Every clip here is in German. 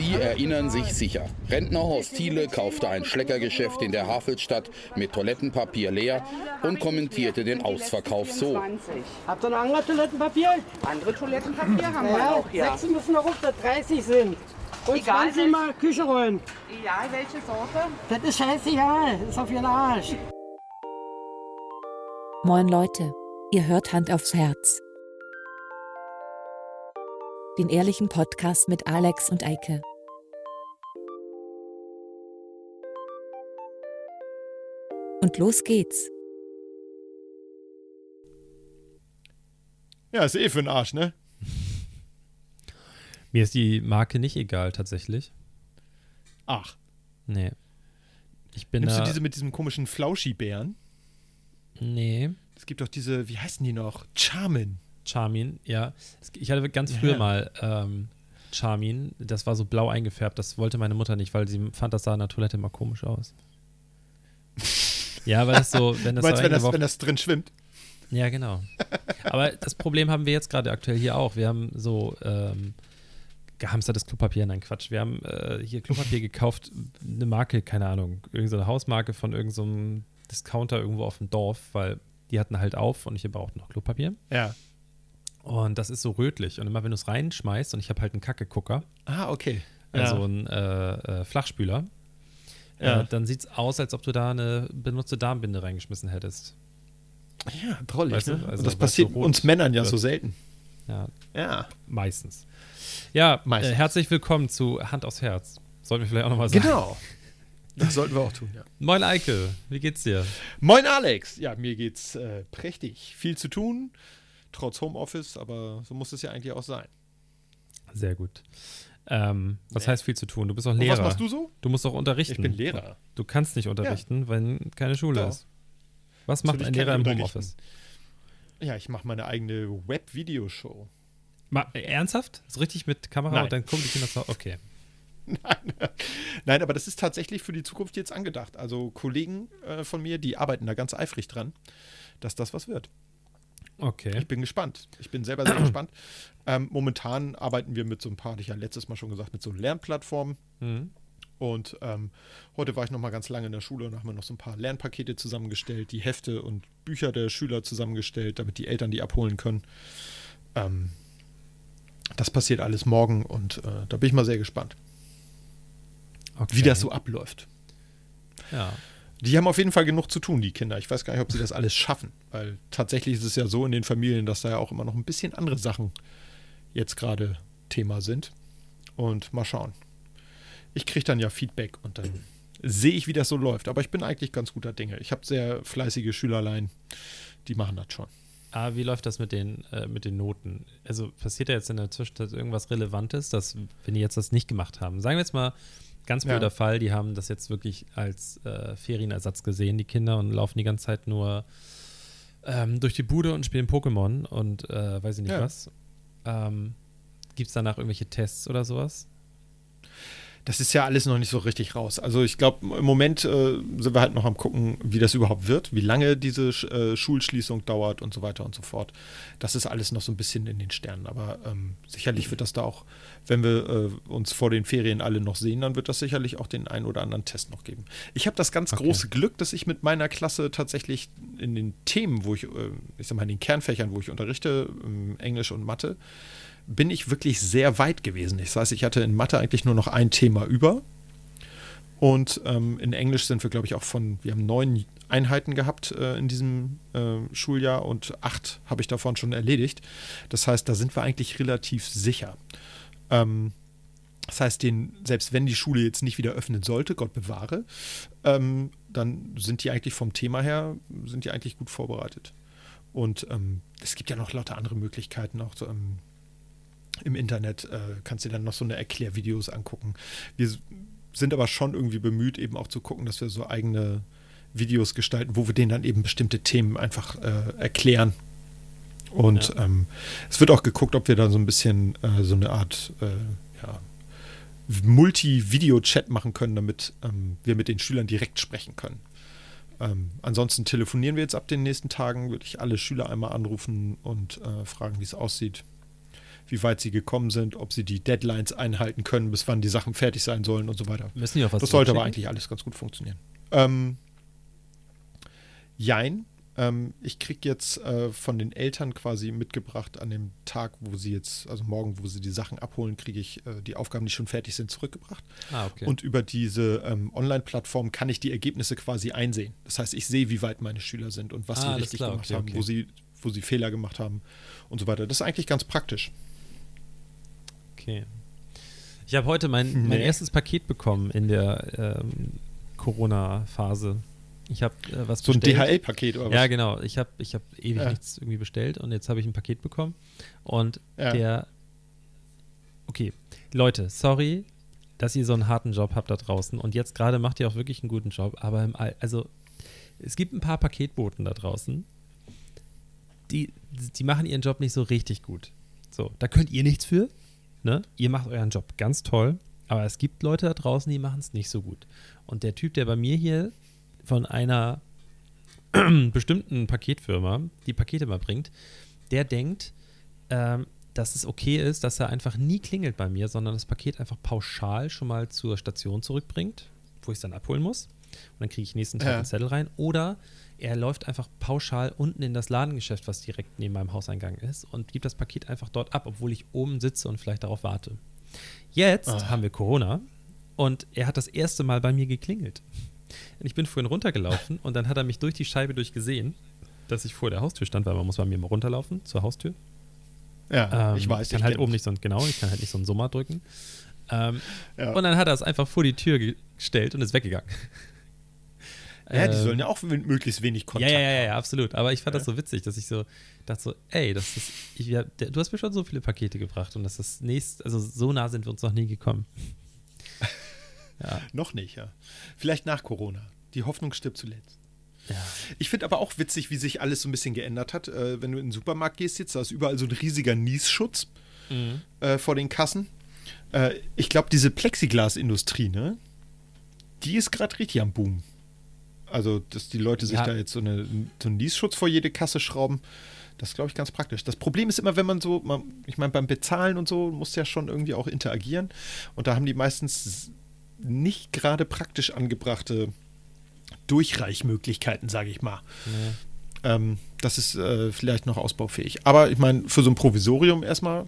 Sie erinnern sich sicher. Rentner Horst Thiele kaufte ein Schleckergeschäft in der Havelstadt mit Toilettenpapier leer und kommentierte den Ausverkauf so. Habt ihr noch andere Toilettenpapier? Andere Toilettenpapier haben wir auch, ja. 6 müssen noch hoch, dass 30 sind. Und 20 mal Küche rollen. Ja, welche Sorte? Das ist scheißegal, das ist auf ihren Arsch. Moin Leute, ihr hört Hand aufs Herz. Den ehrlichen Podcast mit Alex und Eike. Und los geht's. Ja, ist eh für den Arsch, ne? Mir ist die Marke nicht egal, tatsächlich. Ach. Nee. Nimmst du diese mit diesem komischen Flauschi-Bären? Nee. Es gibt doch diese, wie heißen die noch? Charmin, ja. Ich hatte ganz früher mal Charmin. Das war so blau eingefärbt. Das wollte meine Mutter nicht, weil sie fand, das sah in der Toilette immer komisch aus. Ja, weil das so, wenn das, wenn das drin schwimmt? Ja, genau. Aber das Problem haben wir jetzt gerade aktuell hier auch. Wir haben so gehamstertes Klopapier, nein, Quatsch. Wir haben hier Klopapier gekauft, eine Marke, keine Ahnung, irgendeine Hausmarke von irgendeinem Discounter irgendwo auf dem Dorf, weil die hatten halt auf und ich brauchte noch Klopapier. Ja. Und das ist so rötlich. Und immer, wenn du es reinschmeißt, und ich habe halt einen Kacke-Gucker. Ah, okay. Also ja. Einen Flachspüler. Ja. Dann sieht es aus, als ob du da eine benutzte Darmbinde reingeschmissen hättest. Ja, drollig. Weißt du? Ne? Also, und das passiert so uns Männern ja so selten. Ja. Ja. Meistens. Ja, meistens. Herzlich willkommen zu Hand aufs Herz. Sollten wir vielleicht auch nochmal sagen. Genau. Das sollten wir auch tun, ja. Moin Eike, wie geht's dir? Moin Alex. Ja, mir geht's prächtig. Viel zu tun. Trotz Homeoffice, aber so muss es ja eigentlich auch sein. Sehr gut. Was heißt viel zu tun? Du bist auch Lehrer. Und was machst du so? Du musst auch unterrichten. Ich bin Lehrer. Du kannst nicht unterrichten, wenn keine Schule ist. Was macht ein Lehrer im Homeoffice? Ja, ich mache meine eigene Web-Videoshow. Ernsthaft? So richtig mit Kamera? Nein. Und dann kommen die Kinder zu Hause. Okay. Nein, aber das ist tatsächlich für die Zukunft jetzt angedacht. Also Kollegen von mir, die arbeiten da ganz eifrig dran, dass das was wird. Okay. Ich bin gespannt. Ich bin selber sehr gespannt. Momentan arbeiten wir mit so ein paar, hatte ich ja letztes Mal schon gesagt, mit so Lernplattformen. Mhm. Und heute war ich noch mal ganz lange in der Schule und haben wir noch so ein paar Lernpakete zusammengestellt, die Hefte und Bücher der Schüler zusammengestellt, damit die Eltern die abholen können. Das passiert alles morgen und da bin ich mal sehr gespannt, wie das so abläuft. Ja. Die haben auf jeden Fall genug zu tun, die Kinder. Ich weiß gar nicht, ob sie das alles schaffen. Weil tatsächlich ist es ja so in den Familien, dass da ja auch immer noch ein bisschen andere Sachen jetzt gerade Thema sind. Und mal schauen. Ich kriege dann ja Feedback und dann sehe ich, wie das so läuft. Aber ich bin eigentlich ganz guter Dinge. Ich habe sehr fleißige Schülerlein, die machen das schon. Aber wie läuft das mit den Noten? Also passiert da jetzt in der Zwischenzeit irgendwas Relevantes, dass, wenn die jetzt das nicht gemacht haben? Sagen wir jetzt mal, ganz blöder Fall, die haben das jetzt wirklich als Ferienersatz gesehen, die Kinder, und laufen die ganze Zeit nur durch die Bude und spielen Pokémon und weiß ich nicht was. Gibt es danach irgendwelche Tests oder sowas? Das ist ja alles noch nicht so richtig raus. Also ich glaube, im Moment sind wir halt noch am gucken, wie das überhaupt wird, wie lange diese Schulschließung dauert und so weiter und so fort. Das ist alles noch so ein bisschen in den Sternen. Aber sicherlich wird das da auch, wenn wir uns vor den Ferien alle noch sehen, dann wird das sicherlich auch den einen oder anderen Test noch geben. Ich habe das ganz große Glück, dass ich mit meiner Klasse tatsächlich in den Themen, wo ich sag mal in den Kernfächern, wo ich unterrichte, Englisch und Mathe, bin ich wirklich sehr weit gewesen. Das heißt, ich hatte in Mathe eigentlich nur noch ein Thema über. Und in Englisch sind wir, glaube ich, auch wir haben 9 Einheiten gehabt in diesem Schuljahr und 8 habe ich davon schon erledigt. Das heißt, da sind wir eigentlich relativ sicher. Das heißt, selbst wenn die Schule jetzt nicht wieder öffnen sollte, Gott bewahre, dann sind die eigentlich vom Thema her, sind die eigentlich gut vorbereitet. Und es gibt ja noch lauter andere Möglichkeiten, auch so im Internet kannst du dir dann noch so eine Erklärvideos angucken. Wir sind aber schon irgendwie bemüht, eben auch zu gucken, dass wir so eigene Videos gestalten, wo wir denen dann eben bestimmte Themen einfach erklären. Und es wird auch geguckt, ob wir dann so ein bisschen so eine Art Multi-Video-Chat machen können, damit wir mit den Schülern direkt sprechen können. Ansonsten telefonieren wir jetzt ab den nächsten Tagen, würde ich alle Schüler einmal anrufen und fragen, wie es aussieht. wie weit sie gekommen sind, ob sie die Deadlines einhalten können, bis wann die Sachen fertig sein sollen und so weiter. Müssen die auch was das sollte aber eigentlich alles ganz gut funktionieren. Jein. Ich kriege jetzt von den Eltern quasi mitgebracht an dem Tag, wo sie jetzt, also morgen, wo sie die Sachen abholen, kriege ich die Aufgaben, die schon fertig sind, zurückgebracht. Ah, okay. Und über diese Online-Plattform kann ich die Ergebnisse quasi einsehen. Das heißt, ich sehe, wie weit meine Schüler sind und was sie richtig gemacht haben, wo sie Fehler gemacht haben und so weiter. Das ist eigentlich ganz praktisch. Okay. Ich habe heute mein erstes Paket bekommen in der Corona-Phase. Ich habe was so bestellt. So ein DHL-Paket oder was? Ja, genau. Ich hab ewig nichts irgendwie bestellt und jetzt habe ich ein Paket bekommen. Und okay, Leute, sorry, dass ihr so einen harten Job habt da draußen und jetzt gerade macht ihr auch wirklich einen guten Job, aber es gibt ein paar Paketboten da draußen, die machen ihren Job nicht so richtig gut. So, da könnt ihr nichts für, ne? Ihr macht euren Job ganz toll, aber es gibt Leute da draußen, die machen es nicht so gut. Und der Typ, der bei mir hier von einer bestimmten Paketfirma die Pakete mal bringt, der denkt, dass es okay ist, dass er einfach nie klingelt bei mir, sondern das Paket einfach pauschal schon mal zur Station zurückbringt, wo ich es dann abholen muss. Und dann kriege ich nächsten Tag einen Zettel rein. Oder er läuft einfach pauschal unten in das Ladengeschäft, was direkt neben meinem Hauseingang ist, und gibt das Paket einfach dort ab, obwohl ich oben sitze und vielleicht darauf warte. Jetzt haben wir Corona und er hat das erste Mal bei mir geklingelt. Und ich bin vorhin runtergelaufen und dann hat er mich durch die Scheibe durchgesehen, dass ich vor der Haustür stand, weil man muss bei mir mal runterlaufen zur Haustür. Ja, ich weiß. Ich kann halt oben nicht so einen Sommer drücken. Und dann hat er es einfach vor die Tür gestellt und ist weggegangen. Ja, die sollen ja auch möglichst wenig Kontakt haben. Ja, absolut. Aber ich fand das so witzig, dass ich so dachte so, ey, du hast mir schon so viele Pakete gebracht und so nah sind wir uns noch nie gekommen. Ja. Noch nicht, ja. Vielleicht nach Corona. Die Hoffnung stirbt zuletzt. Ja. Ich finde aber auch witzig, wie sich alles so ein bisschen geändert hat. Wenn du in den Supermarkt gehst jetzt, da ist überall so ein riesiger Niesschutz vor den Kassen. Ich glaube, diese Plexiglasindustrie, ne, die ist gerade richtig am Boom. Also, dass die Leute sich da jetzt so einen Niesschutz vor jede Kasse schrauben, das ist, glaube ich, ganz praktisch. Das Problem ist immer, wenn ich meine, beim Bezahlen und so, musst du ja schon irgendwie auch interagieren. Und da haben die meistens nicht gerade praktisch angebrachte Durchreichmöglichkeiten, sage ich mal. Ja. Das ist vielleicht noch ausbaufähig. Aber ich meine, für so ein Provisorium erstmal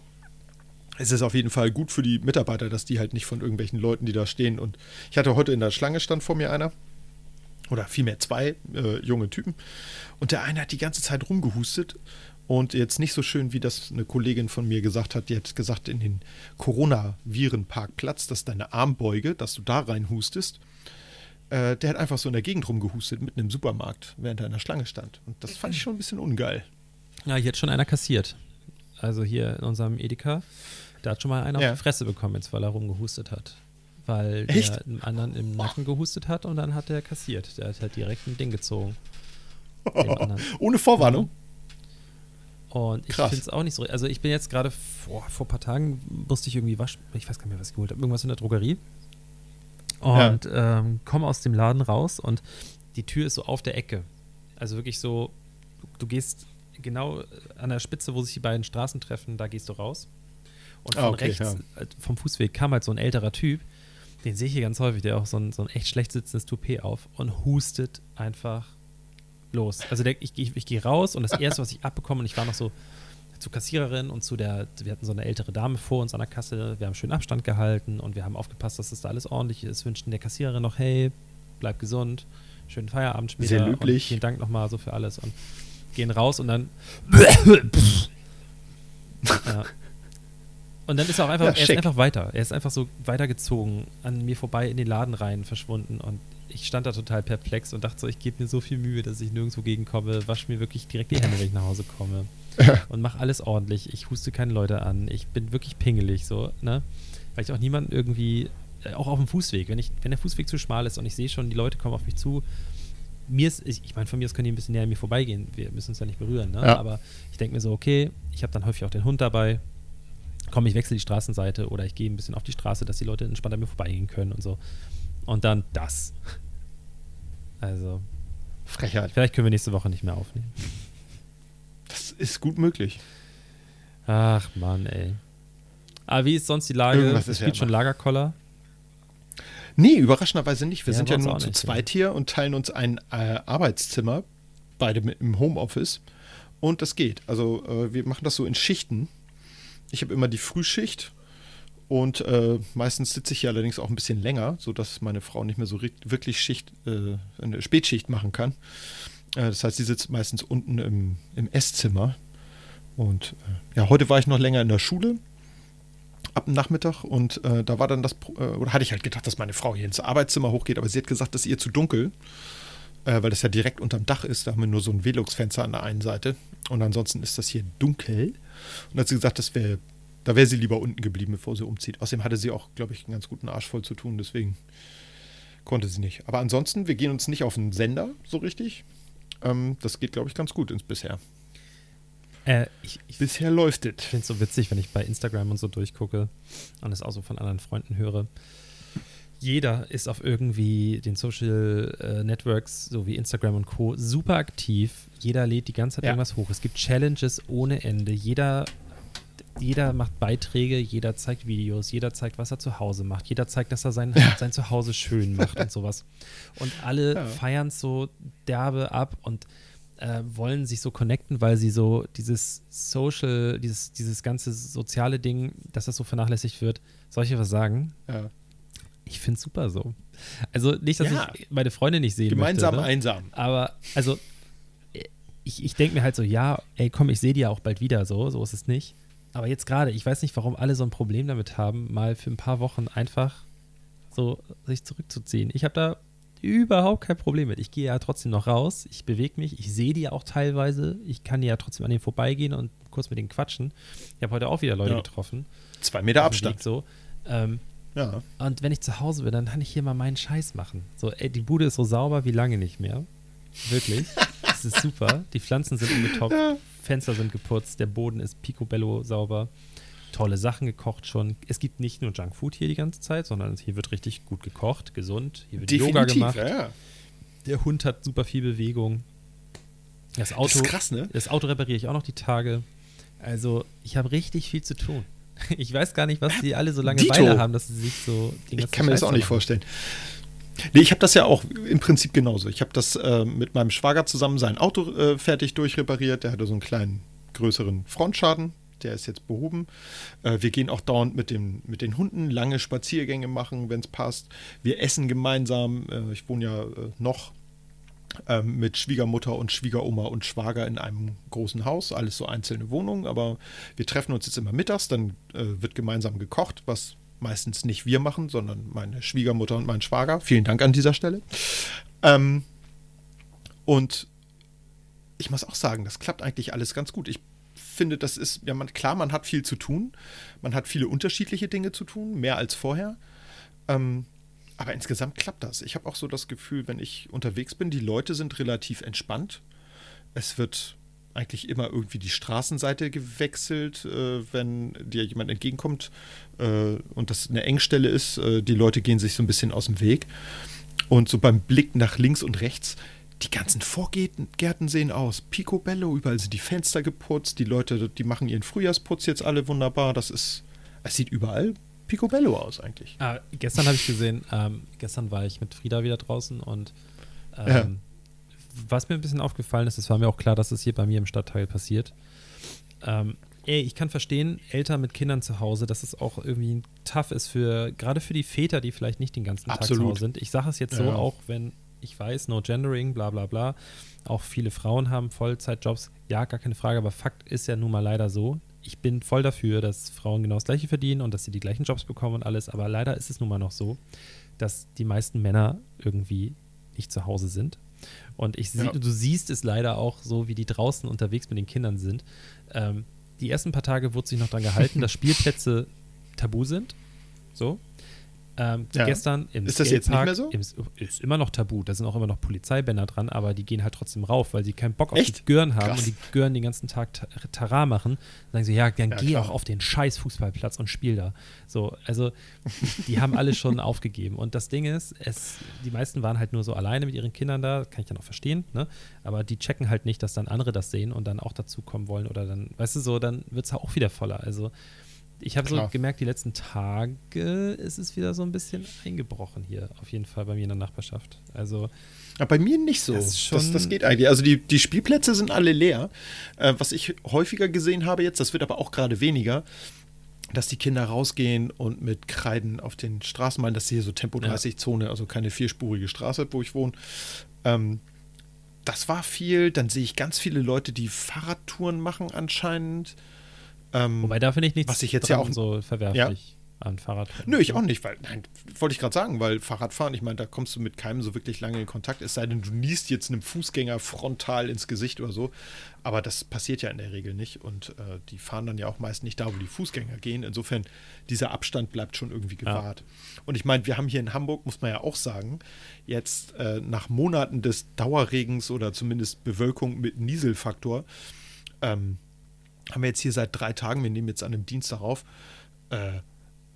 ist es auf jeden Fall gut für die Mitarbeiter, dass die halt nicht von irgendwelchen Leuten, die da stehen. Und ich hatte heute in der Schlange stand vor mir einer, oder vielmehr zwei junge Typen. Und der eine hat die ganze Zeit rumgehustet. Und jetzt nicht so schön, wie das eine Kollegin von mir gesagt hat. Die hat gesagt, in den Corona-Viren-Parkplatz, dass deine Armbeuge, dass du da reinhustest, der hat einfach so in der Gegend rumgehustet, mitten im Supermarkt, während er in der Schlange stand. Und das fand ich schon ein bisschen ungeil. Ja, hier hat schon einer kassiert. Also hier in unserem Edeka, da hat schon mal einer auf die Fresse bekommen, jetzt, weil er rumgehustet hat. Weil der einem anderen im Nacken gehustet hat und dann hat er kassiert. Der hat halt direkt ein Ding gezogen. Ohne Vorwarnung? Und ich finde es auch nicht so, also ich bin jetzt gerade, vor ein paar Tagen musste ich irgendwie ich weiß gar nicht mehr, was ich geholt habe, irgendwas in der Drogerie und komme aus dem Laden raus und die Tür ist so auf der Ecke, also wirklich so, du gehst genau an der Spitze, wo sich die beiden Straßen treffen, da gehst du raus und von rechts vom Fußweg kam halt so ein älterer Typ, den sehe ich hier ganz häufig, der auch so ein echt schlecht sitzendes Toupet auf und hustet einfach los. Also ich gehe raus und das Erste, was ich abbekomme, und ich war noch so zur Kassiererin und wir hatten so eine ältere Dame vor uns an der Kasse, wir haben schön Abstand gehalten und wir haben aufgepasst, dass das da alles ordentlich ist, wünschten der Kassiererin noch, hey, bleib gesund, schönen Feierabend später. Sehr löblich. Vielen Dank nochmal so für alles und gehen raus und dann und dann ist er auch einfach, er ist einfach weiter, er ist einfach so weitergezogen, an mir vorbei in den Laden rein verschwunden und ich stand da total perplex und dachte so, ich gebe mir so viel Mühe, dass ich nirgendwo gegenkomme, wasche mir wirklich direkt die Hände, wenn ich nach Hause komme und mache alles ordentlich. Ich huste keine Leute an. Ich bin wirklich pingelig, so, ne? Weil ich auch niemanden irgendwie, auch auf dem Fußweg, wenn der Fußweg zu schmal ist und ich sehe schon, die Leute kommen auf mich zu, ich meine, von mir aus können die ein bisschen näher an mir vorbeigehen, wir müssen uns ja nicht berühren, ne? Ja. Aber ich denke mir so, okay, ich habe dann häufig auch den Hund dabei, komm, ich wechsle die Straßenseite oder ich gehe ein bisschen auf die Straße, dass die Leute entspannt an mir vorbeigehen können und so. Und dann das. Also. Frechheit. Vielleicht können wir nächste Woche nicht mehr aufnehmen. Das ist gut möglich. Ach Mann, ey. Aber wie ist sonst die Lage? Es gibt ja schon Lagerkoller. Nee, überraschenderweise nicht. Wir sind ja nur zu zweit hier und teilen uns ein Arbeitszimmer, beide im Homeoffice. Und das geht. Also wir machen das so in Schichten. Ich habe immer die Frühschicht und meistens sitze ich hier allerdings auch ein bisschen länger, sodass meine Frau nicht mehr so wirklich eine Spätschicht machen kann. Das heißt, sie sitzt meistens unten im Esszimmer. Und ja, heute war ich noch länger in der Schule. Ab dem Nachmittag und da war dann das, oder hatte ich halt gedacht, dass meine Frau hier ins Arbeitszimmer hochgeht, aber sie hat gesagt, dass ihr zu dunkel, weil das ja direkt unterm Dach ist, da haben wir nur so ein Velux-Fenster an der einen Seite und ansonsten ist das hier dunkel und hat sie gesagt, da wäre sie lieber unten geblieben, bevor sie umzieht. Außerdem hatte sie auch, glaube ich, einen ganz guten Arsch voll zu tun, deswegen konnte sie nicht. Aber ansonsten, wir gehen uns nicht auf den Sender so richtig, das geht, glaube ich, ganz gut bisher. Bisher läuft es. Ich finde es so witzig, wenn ich bei Instagram und so durchgucke und es auch so von anderen Freunden höre. Jeder ist auf irgendwie den Social Networks, so wie Instagram und Co., super aktiv. Jeder lädt die ganze Zeit irgendwas hoch. Es gibt Challenges ohne Ende. Jeder macht Beiträge, jeder zeigt Videos, jeder zeigt, was er zu Hause macht, jeder zeigt, dass er sein Zuhause schön macht und sowas. Und alle feiern es so derbe ab und wollen sich so connecten, weil sie so dieses Social, dieses ganze soziale Ding, dass das so vernachlässigt wird. Soll ich was sagen? Ja. Ich finde es super so. Also nicht, dass ich meine Freunde nicht sehen gemeinsam möchte. Gemeinsam einsam. Aber also ich denke mir halt so, ja, ey komm, ich sehe die ja auch bald wieder, so ist es nicht. Aber jetzt gerade, ich weiß nicht, warum alle so ein Problem damit haben, mal für ein paar Wochen einfach so sich zurückzuziehen. Ich habe da überhaupt kein Problem mit. Ich gehe ja trotzdem noch raus, ich bewege mich, ich sehe die ja auch teilweise, ich kann ja trotzdem an denen vorbeigehen und kurz mit denen quatschen. Ich habe heute auch wieder Leute getroffen. 2 Meter Abstand. So. Und wenn ich zu Hause bin, dann kann ich hier mal meinen Scheiß machen. So, ey, die Bude ist so sauber wie lange nicht mehr. Wirklich. Das ist super. Die Pflanzen sind umgetopft, Fenster sind geputzt, der Boden ist picobello sauber. Tolle Sachen gekocht schon. Es gibt nicht nur Junkfood hier die ganze Zeit, sondern hier wird richtig gut gekocht, gesund. Hier wird definitiv Yoga gemacht. Ja. Der Hund hat super viel Bewegung. Das ist krass, ne? Das Auto repariere ich auch noch die Tage. Also, ich habe richtig viel zu tun. Ich weiß gar nicht, was die alle so Langeweile haben, dass sie sich so den ganzen Scheiß. Ich kann mir das auch nicht vorstellen. Nee, ich habe das ja auch im Prinzip genauso. Ich habe das mit meinem Schwager zusammen sein Auto fertig durchrepariert. Der hatte so einen kleinen, größeren Frontschaden. Der ist jetzt behoben. Wir gehen auch dauernd mit den Hunden lange Spaziergänge machen, wenn es passt. Wir essen gemeinsam. Ich wohne ja noch mit Schwiegermutter und Schwiegeroma und Schwager in einem großen Haus. Alles so einzelne Wohnungen. Aber wir treffen uns jetzt immer mittags. Dann wird gemeinsam gekocht, was meistens nicht wir machen, sondern meine Schwiegermutter und mein Schwager. Vielen Dank an dieser Stelle. Und ich muss auch sagen, das klappt eigentlich alles ganz gut. Ich finde, das ist, ja, man hat viel zu tun, man hat viele unterschiedliche Dinge zu tun, mehr als vorher, aber insgesamt klappt das. Ich habe auch so das Gefühl, wenn ich unterwegs bin, die Leute sind relativ entspannt, es wird eigentlich immer irgendwie die Straßenseite gewechselt, wenn dir jemand entgegenkommt und das eine Engstelle ist, die Leute gehen sich so ein bisschen aus dem Weg und so beim Blick nach links und rechts, die ganzen Vorgärten sehen aus. Picobello, überall sind die Fenster geputzt. Die Leute, die machen ihren Frühjahrsputz jetzt alle wunderbar. Es sieht überall picobello aus eigentlich. Ah, gestern habe ich gesehen, gestern war ich mit Frieda wieder draußen und was mir ein bisschen aufgefallen ist, es war mir auch klar, dass es hier bei mir im Stadtteil passiert. Ich kann verstehen, Eltern mit Kindern zu Hause, dass es auch irgendwie tough ist, gerade für die Väter, die vielleicht nicht den ganzen Tag zu Hause sind. Ich sage es jetzt so, auch wenn ich weiß, no gendering, bla bla bla. Auch viele Frauen haben Vollzeitjobs. Ja, gar keine Frage, aber Fakt ist ja nun mal leider so. Ich bin voll dafür, dass Frauen genau das Gleiche verdienen und dass sie die gleichen Jobs bekommen und alles. Aber leider ist es nun mal noch so, dass die meisten Männer irgendwie nicht zu Hause sind. Und du siehst es leider auch so, wie die draußen unterwegs mit den Kindern sind. Die ersten paar Tage wurde sich noch dran gehalten, dass Spielplätze tabu sind. So. Gestern im Ist das jetzt nicht mehr so? Ist immer noch tabu, da sind auch immer noch Polizeibänder dran, aber die gehen halt trotzdem rauf, weil sie keinen Bock auf die Gören haben. Krass. Und die Gören den ganzen Tag Tara machen. Dann sagen sie, ja, dann geh auch auf den scheiß Fußballplatz und spiel da. So, also die haben alle schon aufgegeben. Und das Ding ist, die meisten waren halt nur so alleine mit ihren Kindern da, das kann ich dann auch verstehen, ne? Aber die checken halt nicht, dass dann andere das sehen und dann auch dazukommen wollen oder dann, weißt du so, dann wird es auch wieder voller. Also Ich habe so gemerkt, die letzten Tage ist es wieder so ein bisschen eingebrochen hier, auf jeden Fall bei mir in der Nachbarschaft. Also aber bei mir nicht so. Das geht eigentlich. Also die Spielplätze sind alle leer. Was ich häufiger gesehen habe jetzt, das wird aber auch gerade weniger, dass die Kinder rausgehen und mit Kreiden auf den Straßen malen. Das ist hier so Tempo-30-Zone, also keine vierspurige Straße, wo ich wohne. Das war viel. Dann sehe ich ganz viele Leute, die Fahrradtouren machen anscheinend. Wobei, da finde ich nichts, was ich jetzt ja auch so verwerflich an Fahrradfahren. Nö, ich auch nicht, wollte ich gerade sagen, weil Fahrradfahren, ich meine, da kommst du mit keinem so wirklich lange in Kontakt, es sei denn, du niest jetzt einem Fußgänger frontal ins Gesicht oder so, aber das passiert ja in der Regel nicht und die fahren dann ja auch meist nicht da, wo die Fußgänger gehen, insofern, dieser Abstand bleibt schon irgendwie gewahrt. Ja. Und ich meine, wir haben hier in Hamburg, muss man ja auch sagen, jetzt nach Monaten des Dauerregens oder zumindest Bewölkung mit Nieselfaktor, haben wir jetzt hier seit 3 Tagen, wir nehmen jetzt an einem Dienstag auf,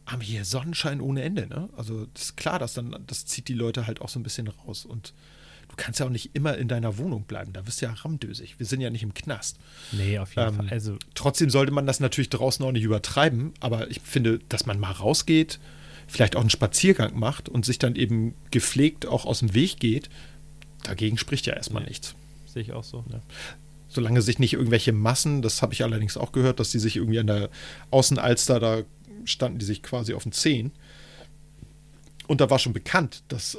haben hier Sonnenschein ohne Ende, ne? Also das ist klar, das zieht die Leute halt auch so ein bisschen raus und du kannst ja auch nicht immer in deiner Wohnung bleiben, da wirst du ja ramdösig, wir sind ja nicht im Knast. Nee, auf jeden Fall. Also trotzdem sollte man das natürlich draußen auch nicht übertreiben, aber ich finde, dass man mal rausgeht, vielleicht auch einen Spaziergang macht und sich dann eben gepflegt auch aus dem Weg geht, dagegen spricht ja erstmal nichts. Sehe ich auch so, ne? Solange sich nicht irgendwelche Massen, das habe ich allerdings auch gehört, dass die sich irgendwie an der Außenalster, da standen die sich quasi auf den Zehen. Und da war schon bekannt, dass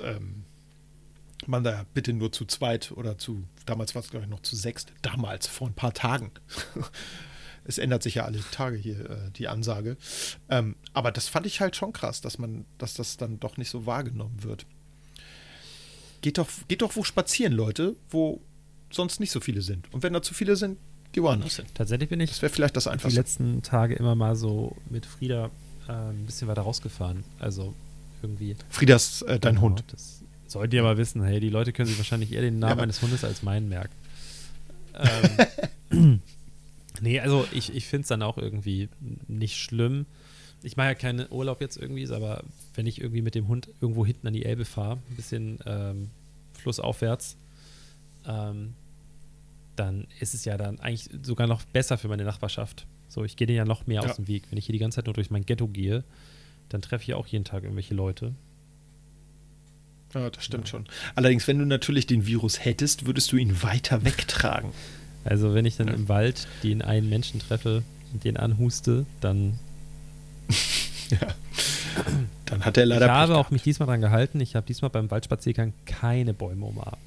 man da bitte nur zu zweit oder damals war es glaube ich noch zu 6, damals, vor ein paar Tagen. Es ändert sich ja alle Tage hier, die Ansage. Aber das fand ich halt schon krass, dass das dann doch nicht so wahrgenommen wird. Geht doch wo spazieren, Leute, wo sonst nicht so viele sind. Und wenn da zu viele sind, geh woanders hin. Tatsächlich bin ich das wäre vielleicht das Einfachste. Die letzten Tage immer mal so mit Frieda ein bisschen weiter rausgefahren. Also irgendwie. Frieda ist dein Hund. Das sollt ihr mal wissen. Hey, die Leute können sich wahrscheinlich eher den Namen eines Hundes als meinen merken. Nee, also ich finde es dann auch irgendwie nicht schlimm. Ich mache ja keinen Urlaub jetzt irgendwie, aber wenn ich irgendwie mit dem Hund irgendwo hinten an die Elbe fahre, ein bisschen flussaufwärts, dann ist es ja dann eigentlich sogar noch besser für meine Nachbarschaft. So, ich gehe denen ja noch mehr aus dem Weg. Wenn ich hier die ganze Zeit nur durch mein Ghetto gehe, dann treffe ich auch jeden Tag irgendwelche Leute. Ja, das stimmt schon. Allerdings, wenn du natürlich den Virus hättest, würdest du ihn weiter wegtragen. Also, wenn ich dann im Wald den einen Menschen treffe und den anhuste, dann dann hat er leider Pech gehabt. Ich habe auch mich diesmal dran gehalten. Ich habe diesmal beim Waldspaziergang keine Bäume umarmt.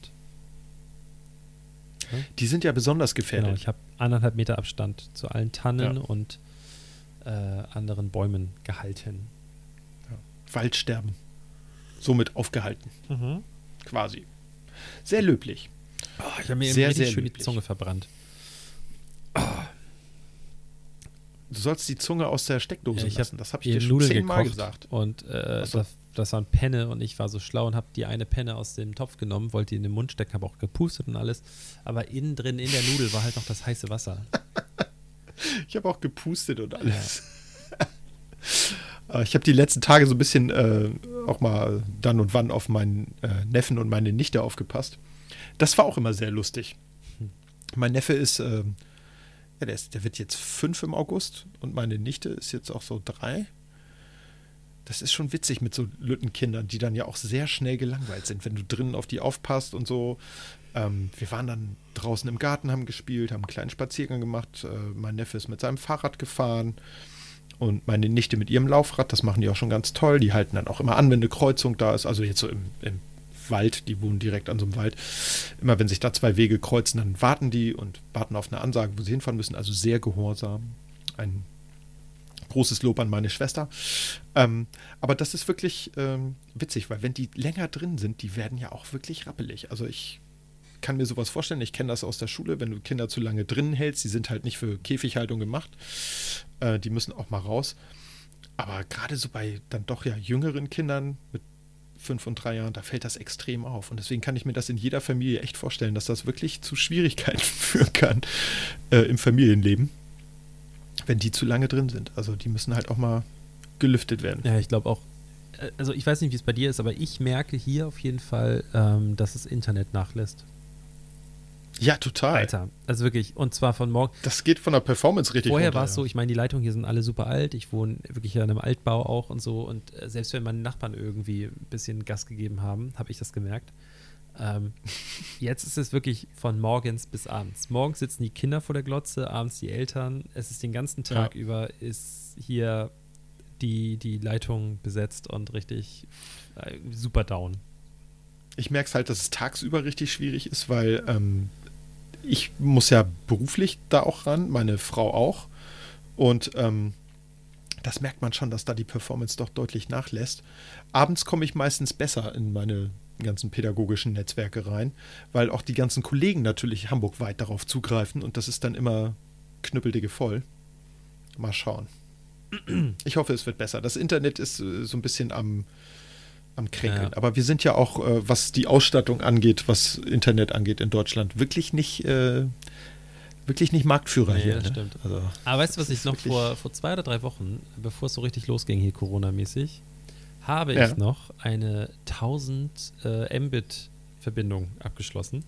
Die sind ja besonders gefährdet. Genau, ich habe 1,5 Meter Abstand zu allen Tannen und anderen Bäumen gehalten. Ja. Waldsterben. Somit aufgehalten. Mhm. Quasi. Sehr löblich. Oh, ich habe mir sehr, sehr schön löblich die Zunge verbrannt. Oh. Du sollst die Zunge aus der Steckdose lassen. Das habe ich dir schon 10-mal gesagt. Und das waren Penne und ich war so schlau und habe die eine Penne aus dem Topf genommen, wollte die in den Mund stecken, habe auch gepustet und alles. Aber innen drin in der Nudel war halt noch das heiße Wasser. Ich habe auch gepustet und alles. Ja. Ich habe die letzten Tage so ein bisschen auch mal dann und wann auf meinen Neffen und meine Nichte aufgepasst. Das war auch immer sehr lustig. Mein Neffe ist, der wird jetzt 5 im August und meine Nichte ist jetzt auch so 3. Das ist schon witzig mit so Lüttenkindern, die dann ja auch sehr schnell gelangweilt sind, wenn du drinnen auf die aufpasst und so. Wir waren dann draußen im Garten, haben gespielt, haben einen kleinen Spaziergang gemacht. Mein Neffe ist mit seinem Fahrrad gefahren und meine Nichte mit ihrem Laufrad. Das machen die auch schon ganz toll. Die halten dann auch immer an, wenn eine Kreuzung da ist. Also jetzt so im Wald, die wohnen direkt an so einem Wald. Immer wenn sich da 2 Wege kreuzen, dann warten die und warten auf eine Ansage, wo sie hinfahren müssen. Also sehr gehorsam. Ein großes Lob an meine Schwester. Aber das ist wirklich witzig, weil wenn die länger drin sind, die werden ja auch wirklich rappelig. Also ich kann mir sowas vorstellen. Ich kenne das aus der Schule, wenn du Kinder zu lange drinnen hältst, die sind halt nicht für Käfighaltung gemacht. Die müssen auch mal raus. Aber gerade so bei dann doch ja jüngeren Kindern mit 5 und 3 Jahren, da fällt das extrem auf. Und deswegen kann ich mir das in jeder Familie echt vorstellen, dass das wirklich zu Schwierigkeiten führen kann im Familienleben, wenn die zu lange drin sind. Also die müssen halt auch mal gelüftet werden. Ja, ich glaube auch, also ich weiß nicht, wie es bei dir ist, aber ich merke hier auf jeden Fall, dass das Internet nachlässt. Ja, total. Alter, also wirklich, und zwar von morgen. Das geht von der Performance richtig runter. Vorher war es so, ich meine, die Leitungen hier sind alle super alt. Ich wohne wirklich in einem Altbau auch und so. Und selbst wenn meine Nachbarn irgendwie ein bisschen Gas gegeben haben, habe ich das gemerkt. Jetzt ist es wirklich von morgens bis abends. Morgens sitzen die Kinder vor der Glotze, abends die Eltern. Es ist den ganzen Tag über, ist hier die Leitung besetzt und richtig super down. Ich merke es halt, dass es tagsüber richtig schwierig ist, weil ich muss ja beruflich da auch ran, meine Frau auch. Und das merkt man schon, dass da die Performance doch deutlich nachlässt. Abends komme ich meistens besser in meine ganzen pädagogischen Netzwerke rein, weil auch die ganzen Kollegen natürlich hamburgweit darauf zugreifen und das ist dann immer knüppeldicke voll. Mal schauen. Ich hoffe, es wird besser. Das Internet ist so ein bisschen am Kränkeln. Ja. Aber wir sind ja auch, was die Ausstattung angeht, was Internet angeht in Deutschland, wirklich nicht Marktführer hier. Das stimmt. Also, aber weißt du, was ich noch vor 2 oder 3 Wochen, bevor es so richtig losging hier Corona-mäßig, habe ich noch eine 1000 Mbit-Verbindung abgeschlossen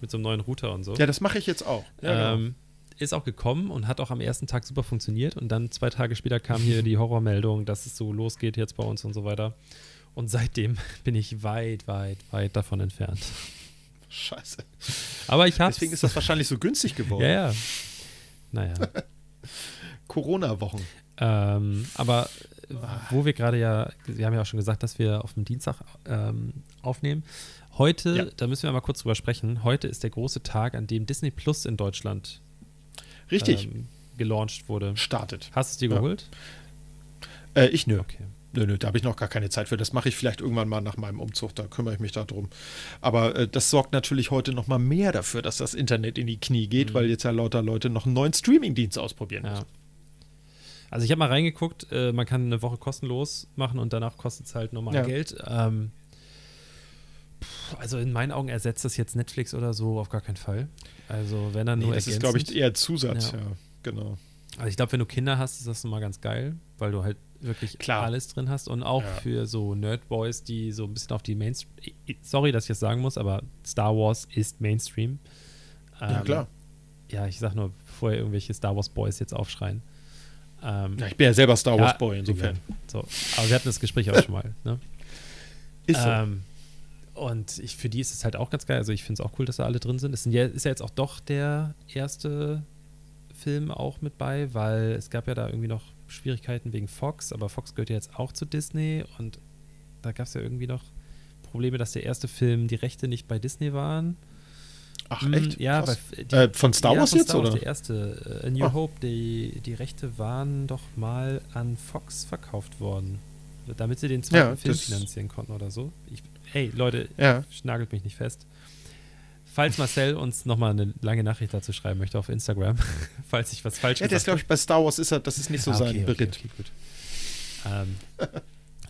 mit so einem neuen Router und so. Ja, das mache ich jetzt auch. Ja, genau. Ist auch gekommen und hat auch am ersten Tag super funktioniert und dann 2 Tage später kam hier die Horrormeldung, dass es so losgeht jetzt bei uns und so weiter. Und seitdem bin ich weit, weit, weit davon entfernt. Scheiße. Aber ich hab's. Deswegen ist das wahrscheinlich so günstig geworden. Ja, ja. Naja. Corona-Wochen. Aber wo wir gerade wir haben ja auch schon gesagt, dass wir auf dem Dienstag aufnehmen. Heute, da müssen wir mal kurz drüber sprechen, heute ist der große Tag, an dem Disney Plus in Deutschland richtig gelauncht wurde. Startet. Hast du es dir geholt? Ich nö. Okay. Nö, da habe ich noch gar keine Zeit für. Das mache ich vielleicht irgendwann mal nach meinem Umzug, da kümmere ich mich da drum. Aber das sorgt natürlich heute noch mal mehr dafür, dass das Internet in die Knie geht, weil jetzt ja lauter Leute noch einen neuen Streaming-Dienst ausprobieren müssen. Also ich habe mal reingeguckt, man kann eine Woche kostenlos machen und danach kostet es halt normal Geld. Also in meinen Augen ersetzt das jetzt Netflix oder so auf gar keinen Fall. Also wenn dann nur ergänzend. Das ist, glaube ich, eher Zusatz, ja, genau. Also ich glaube, wenn du Kinder hast, ist das nochmal ganz geil, weil du halt wirklich alles drin hast und auch für so Nerdboys, die so ein bisschen auf die Mainstream, sorry, dass ich das sagen muss, aber Star Wars ist Mainstream. Ja, klar. Ja, ich sag nur, bevor irgendwelche Star Wars Boys jetzt aufschreien. Ich bin ja selber Star Wars Boy insofern. So. Aber wir hatten das Gespräch auch schon mal. Ne? Ist so. Und für die ist es halt auch ganz geil. Also ich finde es auch cool, dass da alle drin sind. Es ist ja jetzt auch doch der erste Film auch mit bei, weil es gab ja da irgendwie noch Schwierigkeiten wegen Fox, aber Fox gehört ja jetzt auch zu Disney und da gab es ja irgendwie noch Probleme, dass der erste Film die Rechte nicht bei Disney waren. Ach, echt? Ja, von Star Wars jetzt, oder? Der erste, A New Hope, die Rechte waren doch mal an Fox verkauft worden, damit sie den zweiten Film finanzieren konnten oder so. Hey, Leute, schnagelt mich nicht fest. Falls Marcel uns nochmal eine lange Nachricht dazu schreiben möchte auf Instagram, falls ich was falsch gesagt habe. Ja, der ist, glaube ich, bei Star Wars, das ist nicht so sein Beritt. Okay, gut.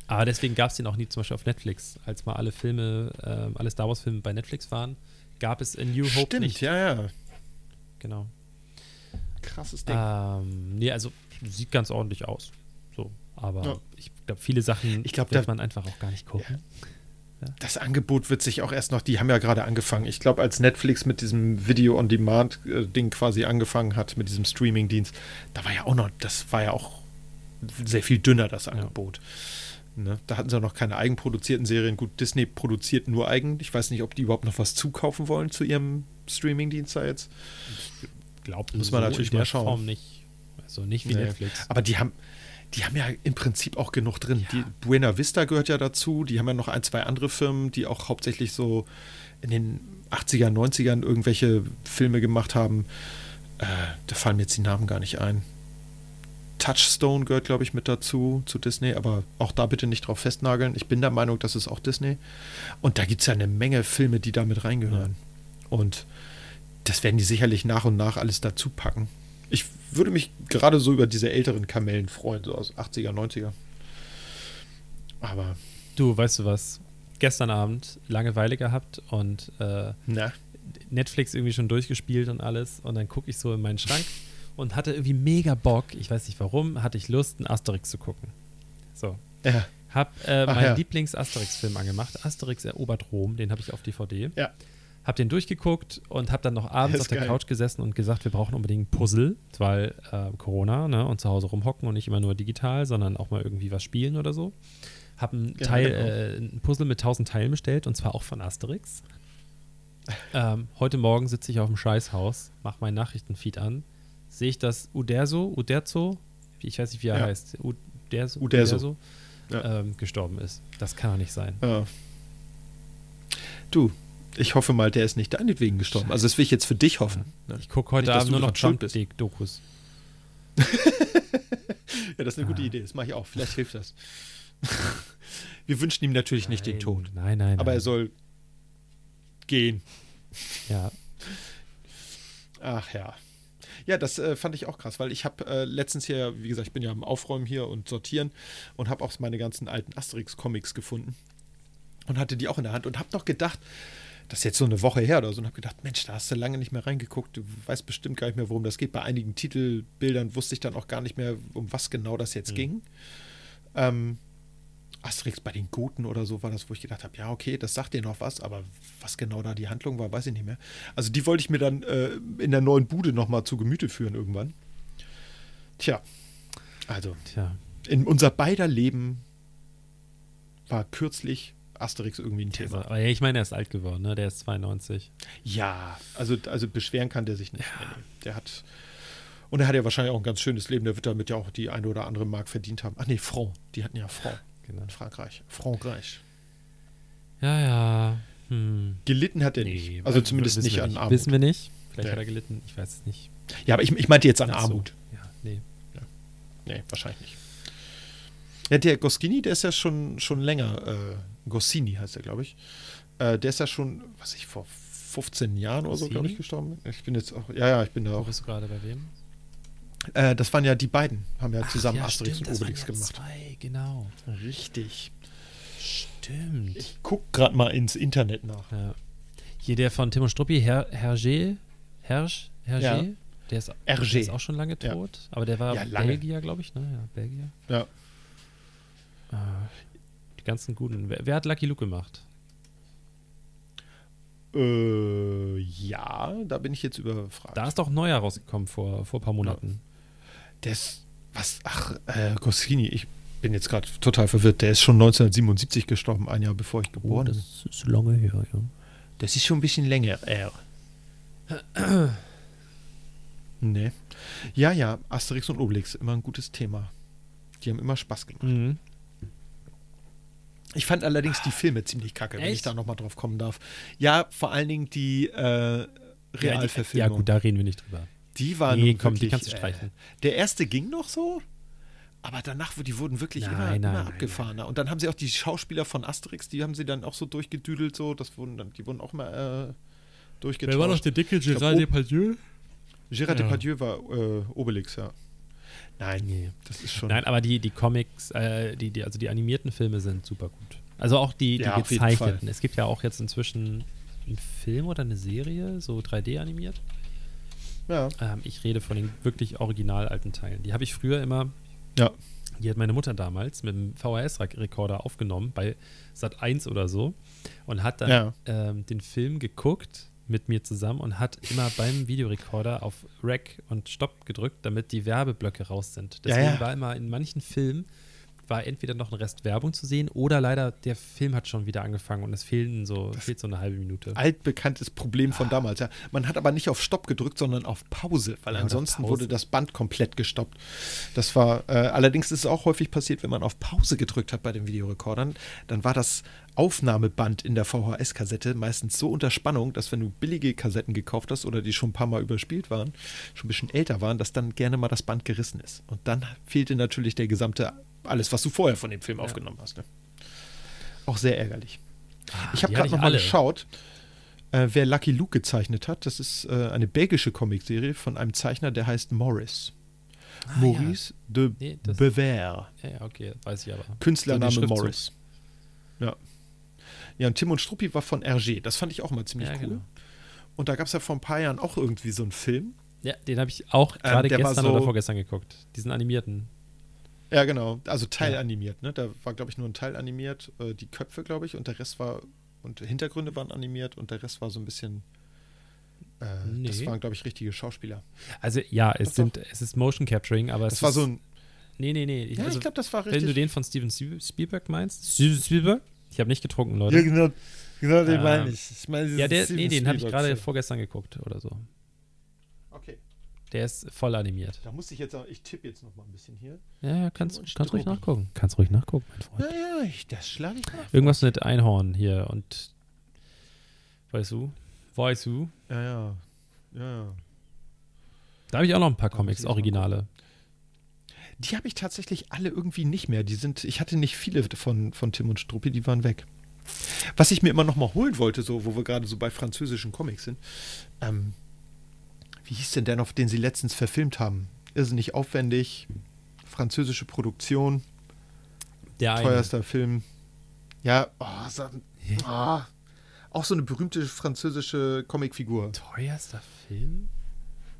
Aber deswegen gab es den auch nie zum Beispiel auf Netflix. Als mal alle Filme, alle Star Wars-Filme bei Netflix waren, gab es A New Hope nicht. Stimmt, ja. Genau. Krasses Ding. Also sieht ganz ordentlich aus. So, aber ich glaube, viele Sachen darf man einfach auch gar nicht gucken. Ja. Das Angebot wird sich auch erst noch, die haben ja gerade angefangen. Ich glaube, als Netflix mit diesem Video-on-Demand-Ding quasi angefangen hat, mit diesem Streaming-Dienst, das war ja auch sehr viel dünner, das Angebot. Ja. Ne? Da hatten sie auch noch keine eigenproduzierten Serien. Gut, Disney produziert nur eigen. Ich weiß nicht, ob die überhaupt noch was zukaufen wollen zu ihrem Streaming-Dienst da jetzt. Muss man natürlich mal schauen. Form nicht. Also nicht wie Netflix. Aber die haben ja im Prinzip auch genug drin. Ja. Die Buena Vista gehört ja dazu. Die haben ja noch 1, 2 andere Firmen, die auch hauptsächlich so in den 80ern, 90ern irgendwelche Filme gemacht haben. Da fallen mir jetzt die Namen gar nicht ein. Touchstone gehört, glaube ich, mit dazu, zu Disney, aber auch da bitte nicht drauf festnageln. Ich bin der Meinung, das ist auch Disney. Und da gibt es ja eine Menge Filme, die da mit reingehören. Ja. Und das werden die sicherlich nach und nach alles dazu packen. Ich würde mich gerade so über diese älteren Kamellen freuen, so aus 80er, 90er. Aber du, weißt du was? Gestern Abend Langeweile gehabt und Netflix irgendwie schon durchgespielt und alles. Und dann gucke ich so in meinen Schrank. Und hatte irgendwie mega Bock, ich weiß nicht warum, hatte ich Lust, einen Asterix zu gucken. So. Ja. Hab meinen Lieblings-Asterix-Film angemacht. Asterix erobert Rom, den habe ich auf DVD. Ja. habe den durchgeguckt und habe dann noch abends auf der Couch gesessen und gesagt, wir brauchen unbedingt Puzzle, weil Corona, ne, und zu Hause rumhocken und nicht immer nur digital, sondern auch mal irgendwie was spielen oder so. Hab ein Puzzle mit 1000 Teilen bestellt, und zwar auch von Asterix. Heute Morgen sitze ich auf dem Scheißhaus, mache meinen Nachrichtenfeed an, sehe ich das Uderzo, ich weiß nicht, wie er heißt, Uderzo. Ja. Gestorben ist. Das kann doch nicht sein. Ja. Du, ich hoffe mal, der ist nicht deinetwegen gestorben. Also das will ich jetzt für dich hoffen. Ja. Ich gucke heute Abend nur noch Jump-Dokus. Ja, das ist eine gute Idee. Das mache ich auch. Vielleicht hilft das. Wir wünschen ihm natürlich nicht den Tod. Nein. Aber er soll gehen. Ja. Ach ja. Ja, das fand ich auch krass, weil ich habe letztens hier, wie gesagt, ich bin ja am Aufräumen hier und Sortieren und habe auch meine ganzen alten Asterix-Comics gefunden und hatte die auch in der Hand und habe noch gedacht, das ist jetzt so eine Woche her oder so, und habe gedacht, Mensch, da hast du lange nicht mehr reingeguckt, du weißt bestimmt gar nicht mehr, worum das geht. Bei einigen Titelbildern wusste ich dann auch gar nicht mehr, um was genau das jetzt ging. Asterix bei den Goten oder so war das, wo ich gedacht habe, ja, okay, das sagt dir noch was, aber was genau da die Handlung war, weiß ich nicht mehr. Also die wollte ich mir dann in der neuen Bude nochmal zu Gemüte führen irgendwann. Tja, in unser beider Leben war kürzlich Asterix irgendwie ein Thema. Aber ja, ich meine, er ist alt geworden, ne? Der ist 92. Ja, also beschweren kann der sich nicht. Ja. Und er hat ja wahrscheinlich auch ein ganz schönes Leben, der wird damit ja auch die eine oder andere Mark verdient haben. Ach nee, Franc, die hatten ja Franc. Genau. Frankreich. Ja. Gelitten hat er nicht. Also zumindest nicht an Armut. Wissen wir nicht. Vielleicht hat er gelitten. Ich weiß es nicht. Ja, aber ich meinte jetzt an Armut. So. Ja, nee. Ja. Nee, wahrscheinlich nicht. Ja, der Goscinny, der ist ja schon länger. Goscinny heißt er, glaube ich. Der ist ja schon, vor 15 Jahren Goscinny? Oder so, glaube ich, gestorben. Ich bin jetzt auch. Ja, ich bin da auch. Wo bist du gerade bei wem? Das waren ja die beiden, haben ja zusammen Asterix und Obelix gemacht. Zwei, genau. Richtig. Stimmt. Ich guck gerade mal ins Internet nach. Ja. Hier der von Tim und Struppi, Hergé, ja. Der ist auch schon lange tot, aber der war Belgier, glaube ich, ne? Ja, Belgier. Ja. Die ganzen guten. Wer hat Lucky Luke gemacht? Ja, da bin ich jetzt überfragt. Da ist doch neuer rausgekommen vor ein paar Monaten. Ja. Goscinny, ich bin jetzt gerade total verwirrt. Der ist schon 1977 gestorben, ein Jahr bevor ich geboren bin. Das ist lange her, ja. Das ist schon ein bisschen länger. Nee. Ja, Asterix und Obelix, immer ein gutes Thema. Die haben immer Spaß gemacht. Mhm. Ich fand allerdings die Filme ziemlich kacke, wenn ich da nochmal drauf kommen darf. Ja, vor allen Dingen die Realverfilmung. Ja gut, da reden wir nicht drüber. Die waren die kannst du streichen. Der erste ging noch so, aber danach, die wurden wirklich immer abgefahrener. Nein. Und dann haben sie auch die Schauspieler von Asterix, die haben sie dann auch so durchgedüdelt, so, die wurden auch immer durchgetauscht. Wer war noch der dicke Gérard Depardieu? Gérard Depardieu war Obelix, ja. Nein, das ist schon. Nein, aber die Comics, also die animierten Filme sind super gut. Also auch die gezeichneten. Es gibt ja auch jetzt inzwischen einen Film oder eine Serie, so 3D animiert. Ja. Ich rede von den wirklich original alten Teilen. Die habe ich früher immer. Ja. Die hat meine Mutter damals mit dem VHS-Rekorder aufgenommen bei Sat.1 oder so und hat dann den Film geguckt mit mir zusammen und hat immer beim Videorekorder auf Rack und Stopp gedrückt, damit die Werbeblöcke raus sind. Deswegen war immer in manchen Filmen entweder noch ein Rest Werbung zu sehen oder leider der Film hat schon wieder angefangen und es fehlt so eine halbe Minute. Altbekanntes Problem von damals. Ja. Man hat aber nicht auf Stopp gedrückt, sondern auf Pause, weil ansonsten wurde das Band komplett gestoppt. Das war allerdings ist es auch häufig passiert, wenn man auf Pause gedrückt hat bei den Videorekordern, dann war das Aufnahmeband in der VHS-Kassette meistens so unter Spannung, dass wenn du billige Kassetten gekauft hast oder die schon ein paar Mal überspielt waren, schon ein bisschen älter waren, dass dann gerne mal das Band gerissen ist. Und dann fehlte natürlich der gesamte, alles, was du vorher von dem Film aufgenommen hast. Ne? Auch sehr ärgerlich. Ich habe gerade nochmal geschaut, wer Lucky Luke gezeichnet hat. Das ist eine belgische Comicserie von einem Zeichner, der heißt Morris. Maurice de Bever. Ja, okay, weiß ich aber. Künstlername Morris. Ja. Ja, und Tim und Struppi war von Hergé. Das fand ich auch mal ziemlich cool. Genau. Und da gab es ja vor ein paar Jahren auch irgendwie so einen Film. Ja, den habe ich auch gerade gestern oder vorgestern geguckt. Diesen animierten. Ja, genau. Also teilanimiert. Ne? Da war, glaube ich, nur ein Teil animiert. Die Köpfe, glaube ich. Und der Rest war und Hintergründe waren animiert und der Rest war so ein bisschen... Nee. Das waren, glaube ich, richtige Schauspieler. Also ja, es ist Motion Capturing, aber es war so ein... Nee. Ich glaube, das war richtig. Wenn du den von Steven Spielberg meinst? Spielberg? Ich habe nicht getrunken, Leute. Ja, genau den meine ich. Den habe ich gerade vorgestern geguckt oder so. Okay. Der ist voll animiert. Da muss ich jetzt auch, ich tippe jetzt noch mal ein bisschen hier. Ja, kannst ruhig nachgucken. Kannst ruhig nachgucken, mein Freund. Ja, das schlage ich nach. Irgendwas mit Einhorn hier und weißt du? Ja. Da habe ich auch noch ein paar Comics, Originale. Die habe ich tatsächlich alle irgendwie nicht mehr. Ich hatte nicht viele von Tim und Struppi, die waren weg. Was ich mir immer noch mal holen wollte, so, wo wir gerade so bei französischen Comics sind, wie hieß denn der noch, den sie letztens verfilmt haben? Irrsinnig aufwendig, französische Produktion, teuerster Film. Ja, auch so eine berühmte französische Comicfigur. Teuerster Film?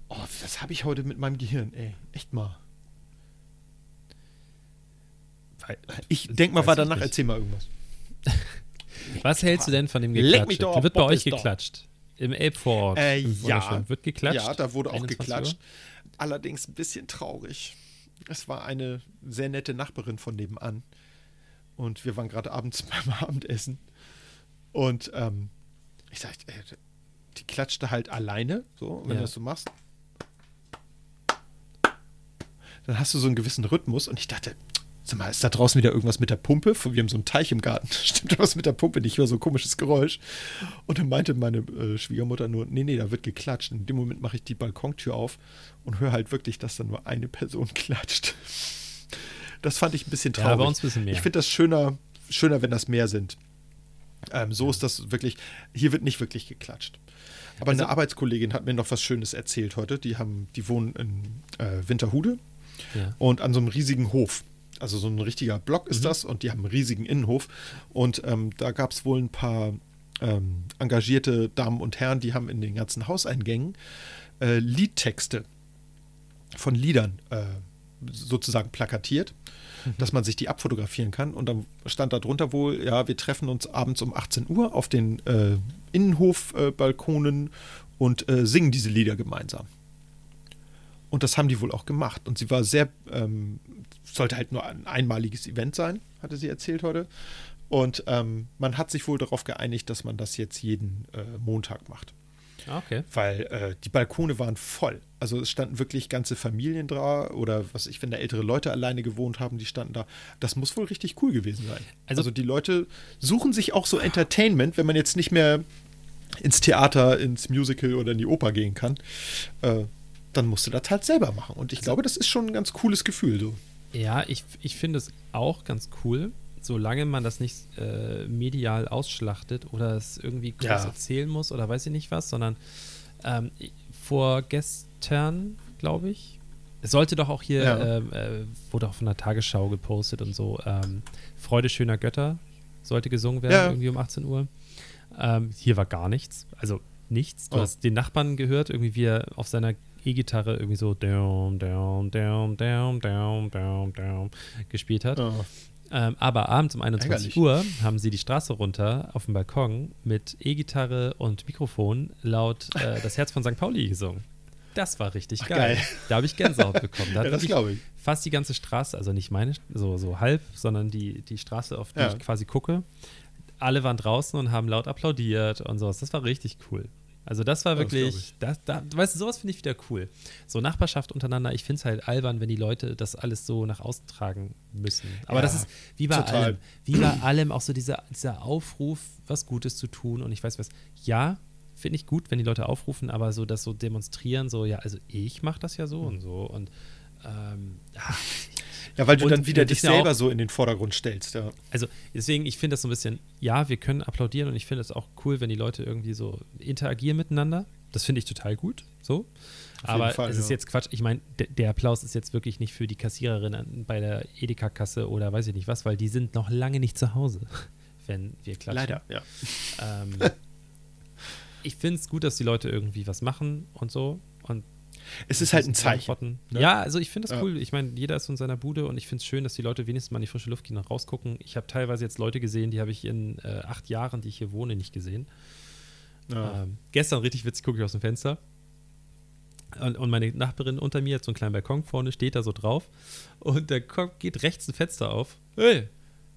Oh, das habe ich heute mit meinem Gehirn, ey. Echt mal. Ich denke mal, danach erzähl mal irgendwas. Was hältst du denn von dem Geklatsche? Da wird bei euch geklatscht. Im Elbvorort. Wird geklatscht. Ja, da wurde auch geklatscht. Uhr. Allerdings ein bisschen traurig. Es war eine sehr nette Nachbarin von nebenan. Und wir waren gerade abends beim Abendessen. Und ich sagte, die klatschte halt alleine. So, wenn du das so machst. Dann hast du so einen gewissen Rhythmus. Und ich dachte, sag mal, ist da draußen wieder irgendwas mit der Pumpe? Wir haben so einen Teich im Garten. Stimmt was mit der Pumpe nicht? Ich höre so ein komisches Geräusch. Und dann meinte meine Schwiegermutter nur, nee, da wird geklatscht. In dem Moment mache ich die Balkontür auf und höre halt wirklich, dass dann nur eine Person klatscht. Das fand ich ein bisschen traurig. Ja, bei uns ein bisschen mehr. Ich finde das schöner, wenn das mehr sind. Ist das wirklich, hier wird nicht wirklich geklatscht. Aber also, eine Arbeitskollegin hat mir noch was Schönes erzählt heute. Die wohnen in Winterhude und an so einem riesigen Hof. Also so ein richtiger Block ist das und die haben einen riesigen Innenhof und da gab es wohl ein paar engagierte Damen und Herren, die haben in den ganzen Hauseingängen Liedtexte von Liedern sozusagen plakatiert, dass man sich die abfotografieren kann und dann stand da drunter wohl, ja, wir treffen uns abends um 18 Uhr auf den Innenhofbalkonen und singen diese Lieder gemeinsam. Und das haben die wohl auch gemacht. Und sie war sehr, sollte halt nur ein einmaliges Event sein, hatte sie erzählt heute. Und man hat sich wohl darauf geeinigt, dass man das jetzt jeden Montag macht. Okay. Weil die Balkone waren voll. Also es standen wirklich ganze Familien da oder wenn da ältere Leute alleine gewohnt haben, die standen da. Das muss wohl richtig cool gewesen sein. Also die Leute suchen sich auch so Entertainment, wenn man jetzt nicht mehr ins Theater, ins Musical oder in die Oper gehen kann. Dann musst du das halt selber machen. Und ich glaube, das ist schon ein ganz cooles Gefühl. So. Ja, ich finde es auch ganz cool, solange man das nicht medial ausschlachtet oder es irgendwie groß erzählen muss oder weiß ich nicht was, sondern vorgestern, glaube ich, es sollte doch auch hier, wurde auch von der Tagesschau gepostet und so, Freude schöner Götter sollte gesungen werden, irgendwie um 18 Uhr. Hier war gar nichts. Also nichts. Du hast den Nachbarn gehört, irgendwie wie er auf seiner E-Gitarre irgendwie so gespielt hat. Oh. Aber abends um 21 Uhr haben sie die Straße runter auf dem Balkon mit E-Gitarre und Mikrofon laut das Herz von St. Pauli gesungen. Das war richtig geil. Da habe ich Gänsehaut bekommen. Da das glaube ich. Fast die ganze Straße, also nicht meine, so halb, sondern die Straße, auf die ich quasi gucke. Alle waren draußen und haben laut applaudiert und sowas. Das war richtig cool. Also das war wirklich, weißt du, sowas finde ich wieder cool. So Nachbarschaft untereinander, ich finde es halt albern, wenn die Leute das alles so nach außen tragen müssen. Aber das ist wie bei allem. Wie bei allem auch so dieser Aufruf, was Gutes zu tun und ich weiß was. Ja, finde ich gut, wenn die Leute aufrufen, aber so das so demonstrieren, so ja, also ich mache das ja so und so und ja, weil du dann wieder dich selber auch, so in den Vordergrund stellst. Ja. Also deswegen, ich finde das so ein bisschen, ja, wir können applaudieren und ich finde das auch cool, wenn die Leute irgendwie so interagieren miteinander. Das finde ich total gut, so. Aber es ist jetzt Quatsch. Ich meine, der Applaus ist jetzt wirklich nicht für die Kassiererin bei der Edeka-Kasse oder weiß ich nicht was, weil die sind noch lange nicht zu Hause, wenn wir klatschen. Leider, ja. Ich finde es gut, dass die Leute irgendwie was machen und so und Es ist halt ein Zeichen. Ne? Ja, also ich finde das cool. Ich meine, jeder ist in seiner Bude und ich finde es schön, dass die Leute wenigstens mal in die frische Luft gehen und rausgucken. Ich habe teilweise jetzt Leute gesehen, die habe ich in 8 Jahren, die ich hier wohne, nicht gesehen. Ja. Gestern, richtig witzig, gucke ich aus dem Fenster. Und meine Nachbarin unter mir hat so einen kleinen Balkon vorne, steht da so drauf. Und da geht rechts ein Fenster auf. Hey,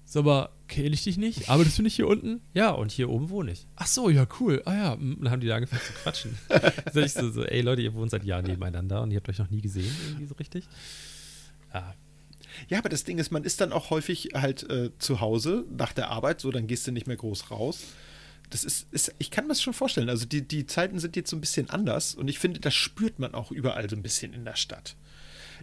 sag mal, kenne ich dich nicht? Arbeitest du nicht hier unten? Ja, und hier oben wohne ich. Ach so, ja, cool. Ah ja, und dann haben die da angefangen zu quatschen. So, ich so, ey Leute, ihr wohnt seit Jahren nebeneinander und ihr habt euch noch nie gesehen, irgendwie so richtig. Ja. Ja, aber das Ding ist, man ist dann auch häufig halt zu Hause nach der Arbeit, so, dann gehst du nicht mehr groß raus. Das ist, ich kann mir das schon vorstellen. Also die Zeiten sind jetzt so ein bisschen anders und ich finde, das spürt man auch überall so ein bisschen in der Stadt.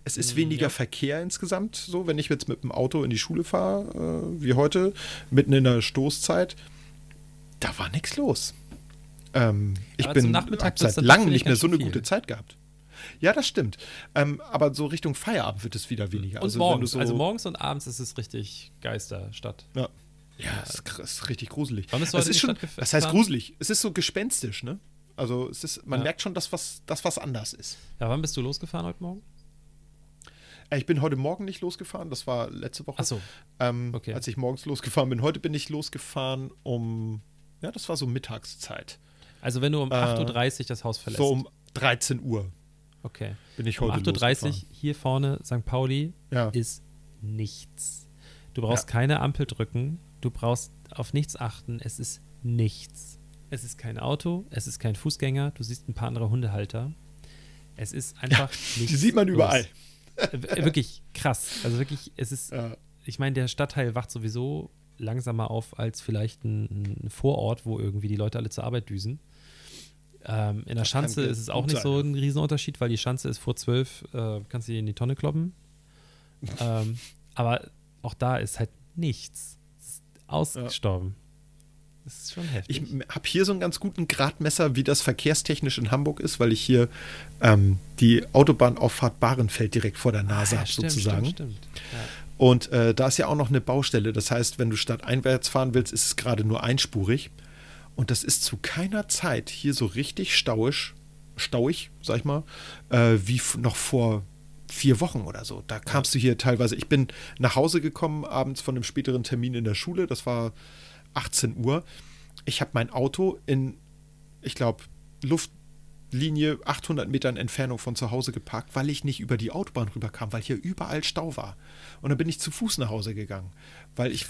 Es ist weniger Verkehr insgesamt, so, wenn ich jetzt mit dem Auto in die Schule fahre, wie heute, mitten in der Stoßzeit, da war nichts los. Ich bin seit langem nicht mehr so eine gute Zeit gehabt. Ja, das stimmt. Aber so Richtung Feierabend wird es wieder weniger. Und also, morgens. Wenn du so also morgens und abends ist es richtig Geisterstadt. Ja. Ja, ist richtig gruselig. Es ist schon, was heißt gruselig? Es ist so gespenstisch, ne? Also es ist, man merkt schon, dass was anders ist. Ja, wann bist du losgefahren heute Morgen? Ich bin heute Morgen nicht losgefahren, das war letzte Woche. Ach so. Okay. Als ich morgens losgefahren bin. Heute bin ich losgefahren um, ja, das war so Mittagszeit. Also wenn du um 8.30 Uhr das Haus verlässt. So um 13 Uhr. Okay. Bin ich heute losgefahren. Um 8.30 Uhr hier vorne, St. Pauli, ist nichts. Du brauchst keine Ampel drücken. Du brauchst auf nichts achten, es ist nichts. Es ist kein Auto, es ist kein Fußgänger, du siehst ein paar andere Hundehalter. Es ist einfach nichts. Die sieht man überall. Wirklich krass. Also wirklich, es ist, ich meine, der Stadtteil wacht sowieso langsamer auf als vielleicht ein Vorort, wo irgendwie die Leute alle zur Arbeit düsen. In der Schanze ist es auch nicht so ein Riesenunterschied, weil die Schanze ist vor 12, kannst du dir in die Tonne kloppen. Aber auch da ist halt nichts. Ausgestorben. Das ist schon heftig. Ich habe hier so einen ganz guten Gradmesser, wie das verkehrstechnisch in Hamburg ist, weil ich hier die Autobahnauffahrt Bahrenfeld direkt vor der Nase habe, sozusagen. Stimmt. Ja. Und da ist ja auch noch eine Baustelle. Das heißt, wenn du stadteinwärts fahren willst, ist es gerade nur einspurig. Und das ist zu keiner Zeit hier so richtig stauig, sag ich mal, wie noch vor 4 Wochen oder so. Da kamst du hier teilweise, ich bin nach Hause gekommen, abends von einem späteren Termin in der Schule, das war 18 Uhr. Ich habe mein Auto in, ich glaube, Luftlinie 800 Metern Entfernung von zu Hause geparkt, weil ich nicht über die Autobahn rüberkam, weil hier überall Stau war. Und dann bin ich zu Fuß nach Hause gegangen, weil ich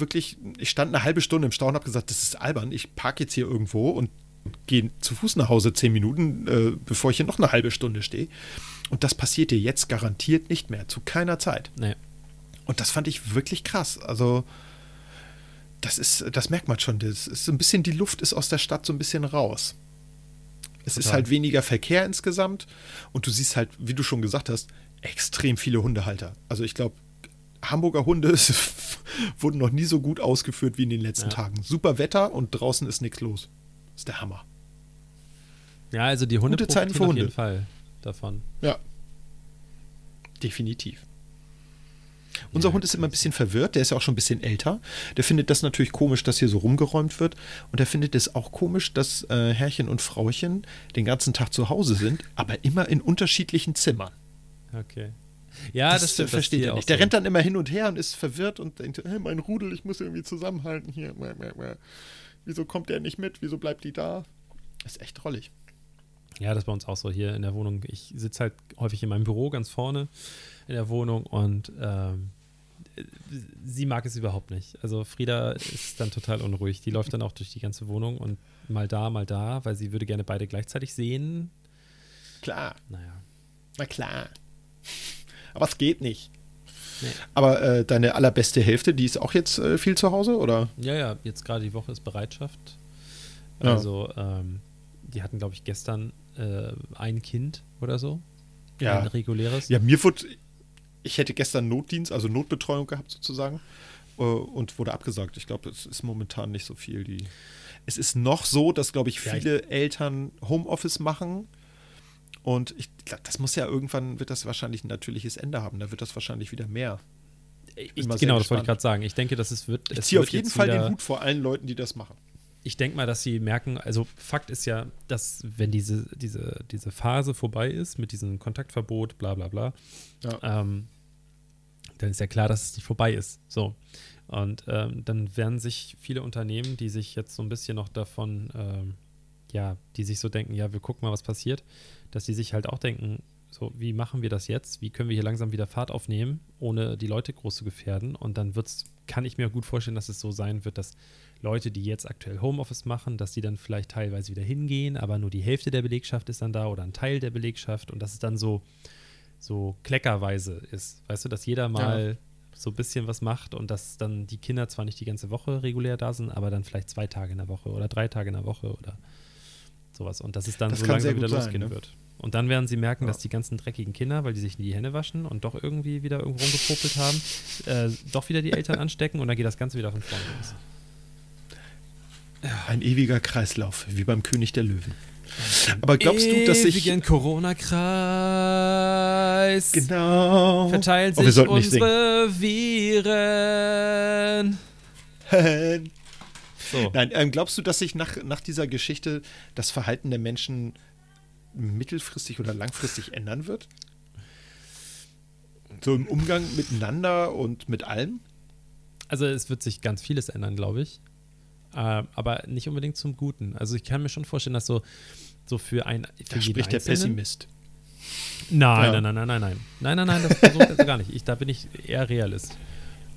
stand eine halbe Stunde im Stau und habe gesagt, das ist albern, ich parke jetzt hier irgendwo und gehe zu Fuß nach Hause 10 Minuten, bevor ich hier noch eine halbe Stunde stehe. Und das passiert dir jetzt garantiert nicht mehr, zu keiner Zeit. Nee. Und das fand ich wirklich krass. Also das merkt man schon. Das ist so ein bisschen, die Luft ist aus der Stadt so ein bisschen raus. Es ist halt weniger Verkehr insgesamt und du siehst halt, wie du schon gesagt hast, extrem viele Hundehalter. Also ich glaube, Hamburger Hunde wurden noch nie so gut ausgeführt wie in den letzten Tagen. Super Wetter und draußen ist nichts los. Das ist der Hammer. Ja, also die Hunde profitieren auf jeden Fall davon. Ja, definitiv. Unser Hund ist immer ein bisschen verwirrt, der ist ja auch schon ein bisschen älter. Der findet das natürlich komisch, dass hier so rumgeräumt wird. Und der findet es auch komisch, dass Herrchen und Frauchen den ganzen Tag zu Hause sind, aber immer in unterschiedlichen Zimmern. Okay. Ja, das stimmt, versteht er nicht. Der rennt dann immer hin und her und ist verwirrt und denkt, hey, mein Rudel, ich muss irgendwie zusammenhalten hier. Wieso kommt der nicht mit? Wieso bleibt die da? Das ist echt drollig. Ja, das ist bei uns auch so hier in der Wohnung. Ich sitze halt häufig in meinem Büro ganz vorne in der Wohnung und sie mag es überhaupt nicht. Also Frieda ist dann total unruhig. Die läuft dann auch durch die ganze Wohnung und mal da, weil sie würde gerne beide gleichzeitig sehen. Klar. Naja. Na klar. Aber es geht nicht. Nee. Aber deine allerbeste Hälfte, die ist auch jetzt viel zu Hause, oder? Ja, jetzt gerade die Woche ist Bereitschaft. Ja. Also, die hatten, glaube ich, gestern ein Kind oder so. Ja. Ein reguläres. Ja, ich hätte gestern Notdienst, also Notbetreuung gehabt sozusagen und wurde abgesagt. Ich glaube, das ist momentan nicht so viel. Es ist noch so, dass, glaube ich, viele Eltern Homeoffice machen. Und ich glaube, das muss ja irgendwann, wird das wahrscheinlich ein natürliches Ende haben. Da wird das wahrscheinlich wieder mehr. Genau, das wollte ich gerade sagen. Ich denke, das wird. Ich ziehe auf jeden Fall den Hut vor allen Leuten, die das machen. ich denke mal, dass sie merken, also Fakt ist ja, dass wenn diese Phase vorbei ist mit diesem Kontaktverbot, bla bla bla, ja. Dann ist ja klar, dass es nicht vorbei ist. So. Und dann werden sich viele Unternehmen, die sich jetzt so ein bisschen noch davon, die sich so denken, ja, wir gucken mal, was passiert, dass die sich halt auch denken, so, wie machen wir das jetzt? Wie können wir hier langsam wieder Fahrt aufnehmen, ohne die Leute groß zu gefährden? Und dann kann ich mir gut vorstellen, dass es so sein wird, dass Leute, die jetzt aktuell Homeoffice machen, dass die dann vielleicht teilweise wieder hingehen, aber nur die Hälfte der Belegschaft ist dann da oder ein Teil der Belegschaft und dass es dann so kleckerweise ist. Weißt du, dass jeder mal so ein bisschen was macht und dass dann die Kinder zwar nicht die ganze Woche regulär da sind, aber dann vielleicht 2 Tage in der Woche oder 3 Tage in der Woche oder sowas. Und dass es dann so langsam wieder losgehen wird. Und dann werden sie merken, dass die ganzen dreckigen Kinder, weil die sich in die Hände waschen und doch irgendwie wieder irgendwo rumgepopelt haben, doch wieder die Eltern anstecken und dann geht das Ganze wieder von vorne los. Ein ewiger Kreislauf, wie beim König der Löwen. Aber glaubst du, dass sich... Ewigen Corona-Kreis. Genau. Verteilen sich unsere Viren. So. Nein, glaubst du, dass sich nach dieser Geschichte das Verhalten der Menschen mittelfristig oder langfristig ändern wird? So im Umgang miteinander und mit allem? Also es wird sich ganz vieles ändern, glaube ich. Aber nicht unbedingt zum Guten. Also ich kann mir schon vorstellen, dass so für einen... Da spricht der Pessimist. Nein, das so also gar nicht. Da bin ich eher Realist.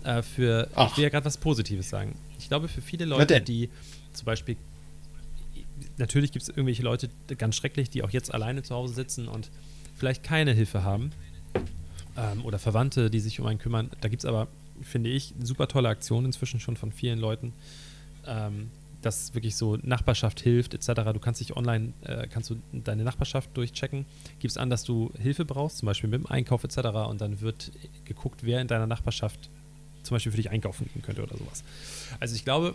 Ich will ja gerade was Positives sagen. Ich glaube, für viele Leute, die zum Beispiel... Natürlich gibt es irgendwelche Leute, ganz schrecklich, die auch jetzt alleine zu Hause sitzen und vielleicht keine Hilfe haben. Oder Verwandte, die sich um einen kümmern. Da gibt es aber, finde ich, super tolle Aktionen inzwischen schon von vielen Leuten, dass wirklich so Nachbarschaft hilft etc. Du kannst dich online, kannst du deine Nachbarschaft durchchecken, gibst an, dass du Hilfe brauchst, zum Beispiel mit dem Einkauf etc. und dann wird geguckt, wer in deiner Nachbarschaft zum Beispiel für dich einkaufen gehen könnte oder sowas. Also ich glaube,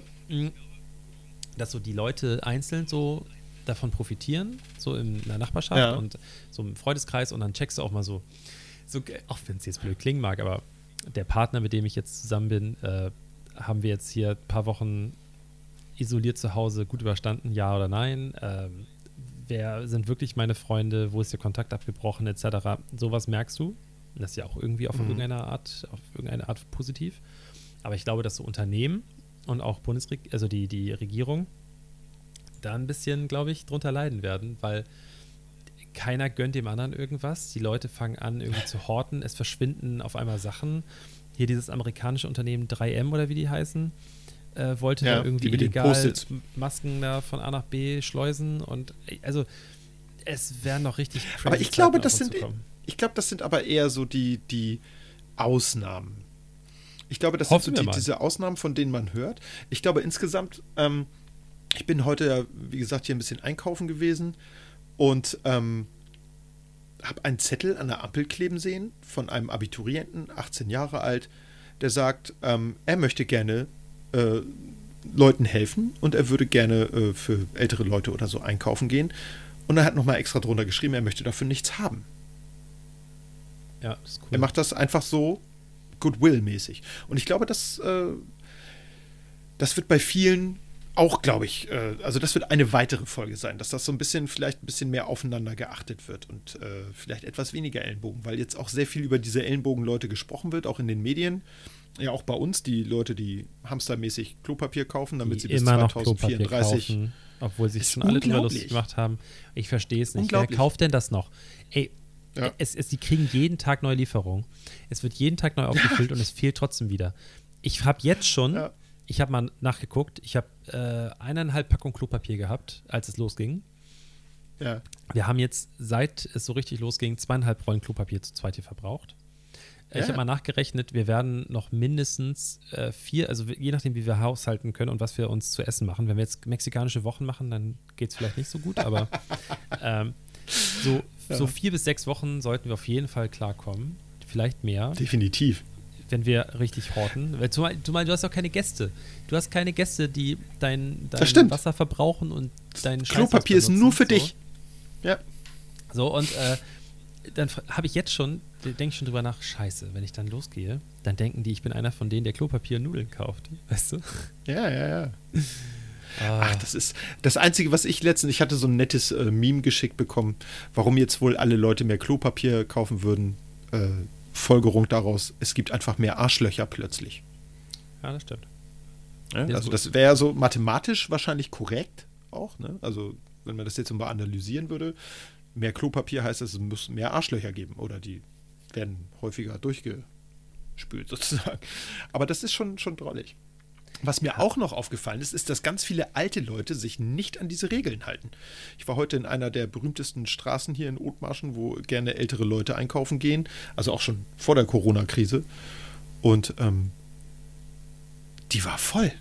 dass so die Leute einzeln so davon profitieren, so in der Nachbarschaft und so im Freundeskreis und dann checkst du auch mal so auch wenn es jetzt blöd klingen mag, aber der Partner, mit dem ich jetzt zusammen bin, haben wir jetzt hier ein paar Wochen isoliert zu Hause gut überstanden, ja oder nein? Wer sind wirklich meine Freunde? Wo ist der Kontakt abgebrochen, etc.? Sowas merkst du. Das ist ja auch irgendwie auf irgendeine Art positiv. Aber ich glaube, dass so Unternehmen und auch die Regierung da ein bisschen, glaube ich, drunter leiden werden, weil keiner gönnt dem anderen irgendwas. Die Leute fangen an, irgendwie zu horten. Es verschwinden auf einmal Sachen. Hier dieses amerikanische Unternehmen 3M oder wie die heißen, wollte da irgendwie illegal Masken da von A nach B schleusen und also es wären noch richtig crazy. Aber ich glaube, das sind aber eher so die Ausnahmen. Ich glaube, das sind so diese Ausnahmen, von denen man hört. Ich glaube insgesamt, ich bin heute ja, wie gesagt, hier ein bisschen einkaufen gewesen und habe einen Zettel an der Ampel kleben sehen von einem Abiturienten, 18 Jahre alt, der sagt, er möchte gerne Leuten helfen und er würde gerne für ältere Leute oder so einkaufen gehen. Und er hat nochmal extra drunter geschrieben, er möchte dafür nichts haben. Ja, ist cool. Er macht das einfach so Goodwill-mäßig. Und ich glaube, das wird bei vielen auch, glaube ich, also das wird eine weitere Folge sein, dass das so ein bisschen, vielleicht ein bisschen mehr aufeinander geachtet wird und vielleicht etwas weniger Ellenbogen, weil jetzt auch sehr viel über diese Ellenbogenleute gesprochen wird, auch in den Medien. Ja, auch bei uns, die Leute, die hamstermäßig Klopapier kaufen, damit sie bis 2034 kaufen, obwohl sich schon alle drüber lustig gemacht haben. Ich verstehe es nicht. Wer kauft denn das noch? Ey, die kriegen jeden Tag neue Lieferungen. Es wird jeden Tag neu aufgefüllt und es fehlt trotzdem wieder. Ich habe jetzt schon, ich habe mal nachgeguckt, ich habe 1,5 Packung Klopapier gehabt, als es losging. Ja. Wir haben jetzt, seit es so richtig losging, 2,5 Rollen Klopapier zu zweit hier verbraucht. Ich habe mal nachgerechnet, wir werden noch mindestens 4, also je nachdem, wie wir haushalten können und was wir uns zu essen machen. Wenn wir jetzt mexikanische Wochen machen, dann geht es vielleicht nicht so gut, aber so 4 bis 6 Wochen sollten wir auf jeden Fall klarkommen. Vielleicht mehr. Definitiv. Wenn wir richtig horten. Weil du hast auch keine Gäste. Du hast keine Gäste, die dein Wasser verbrauchen und dein Scheiß Klopapier ist nur für dich. Ja. So, und dann habe ich jetzt schon, denke ich schon drüber nach, scheiße, wenn ich dann losgehe, dann denken die, ich bin einer von denen, der Klopapier und Nudeln kauft. Weißt du? Ja, ja, ja. Ach, das ist das Einzige, was ich letztens, ich hatte so ein nettes Meme geschickt bekommen, warum jetzt wohl alle Leute mehr Klopapier kaufen würden. Folgerung daraus, es gibt einfach mehr Arschlöcher plötzlich. Ja, das stimmt. Ja, also das wäre so mathematisch wahrscheinlich korrekt auch, ne? Also wenn man das jetzt mal analysieren würde, mehr Klopapier heißt, es muss mehr Arschlöcher geben oder die werden häufiger durchgespült sozusagen. Aber das ist schon drollig. Was mir auch noch aufgefallen ist, ist, dass ganz viele alte Leute sich nicht an diese Regeln halten. Ich war heute in einer der berühmtesten Straßen hier in Othmarschen, wo gerne ältere Leute einkaufen gehen, also auch schon vor der Corona-Krise. Und die war voll.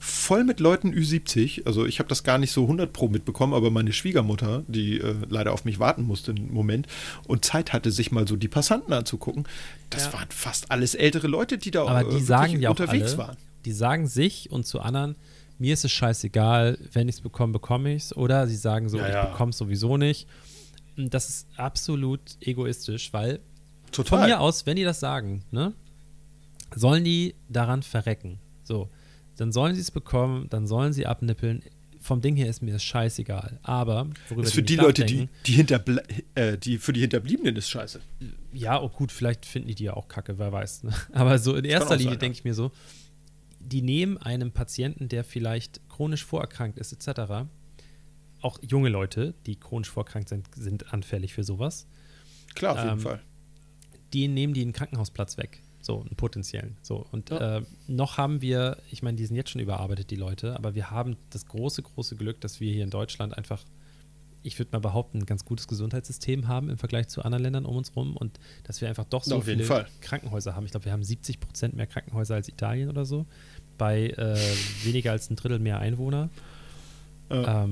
Voll mit Leuten Ü70. Also ich habe das gar nicht so 100 Pro mitbekommen, aber meine Schwiegermutter, die leider auf mich warten musste im Moment und Zeit hatte, sich mal so die Passanten anzugucken, das waren fast alles ältere Leute, die da aber die sagen ja auch unterwegs alle waren. Die sagen sich und zu anderen, mir ist es scheißegal, wenn ich es bekomme, bekomme ich es. Oder sie sagen so, ich bekomme es sowieso nicht. Und das ist absolut egoistisch, weil von mir aus, wenn die das sagen, ne, sollen die daran verrecken. So, dann sollen sie es bekommen, dann sollen sie abnippeln. Vom Ding her ist mir das scheißegal. Aber worüber das ist für die Leute, die für die Hinterbliebenen ist scheiße. Ja, oh gut, vielleicht finden die ja auch kacke, wer weiß. Ne? Aber so in erster Linie denke ich mir so, die nehmen einem Patienten, der vielleicht chronisch vorerkrankt ist, etc., auch junge Leute, die chronisch vorerkrankt sind, sind anfällig für sowas. Klar, auf jeden Fall. Die nehmen die einen Krankenhausplatz weg, so einen potenziellen. So. Und noch haben wir, ich meine, die sind jetzt schon überarbeitet, die Leute, aber wir haben das große, große Glück, dass wir hier in Deutschland einfach, ich würde mal behaupten, ein ganz gutes Gesundheitssystem haben im Vergleich zu anderen Ländern um uns rum und dass wir einfach doch so viele Krankenhäuser haben. Ich glaube, wir haben 70% mehr Krankenhäuser als Italien oder so, bei weniger als ein Drittel mehr Einwohner. Ja.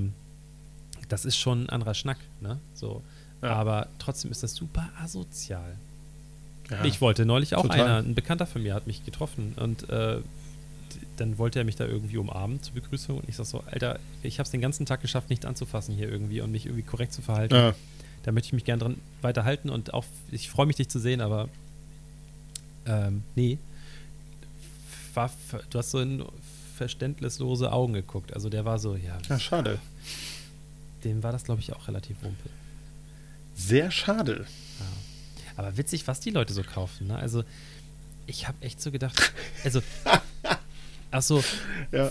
Das ist schon ein anderer Schnack, ne? So. Ja. Aber trotzdem ist das super asozial. Ja. Ich wollte neulich auch ein Bekannter von mir hat mich getroffen und dann wollte er mich da irgendwie umarmen zur Begrüßung und ich sag so, Alter, ich hab's den ganzen Tag geschafft, nichts anzufassen hier irgendwie und mich irgendwie korrekt zu verhalten. Ja. Da möchte ich mich gerne dran weiterhalten und auch, ich freue mich, dich zu sehen, aber nee. Du hast so in verständnislose Augen geguckt. Also der war so, ja, schade. Dem war das, glaube ich, auch relativ rumpel. Sehr schade. Ja. Aber witzig, was die Leute so kaufen, ne? Also ich habe echt so gedacht, also achso,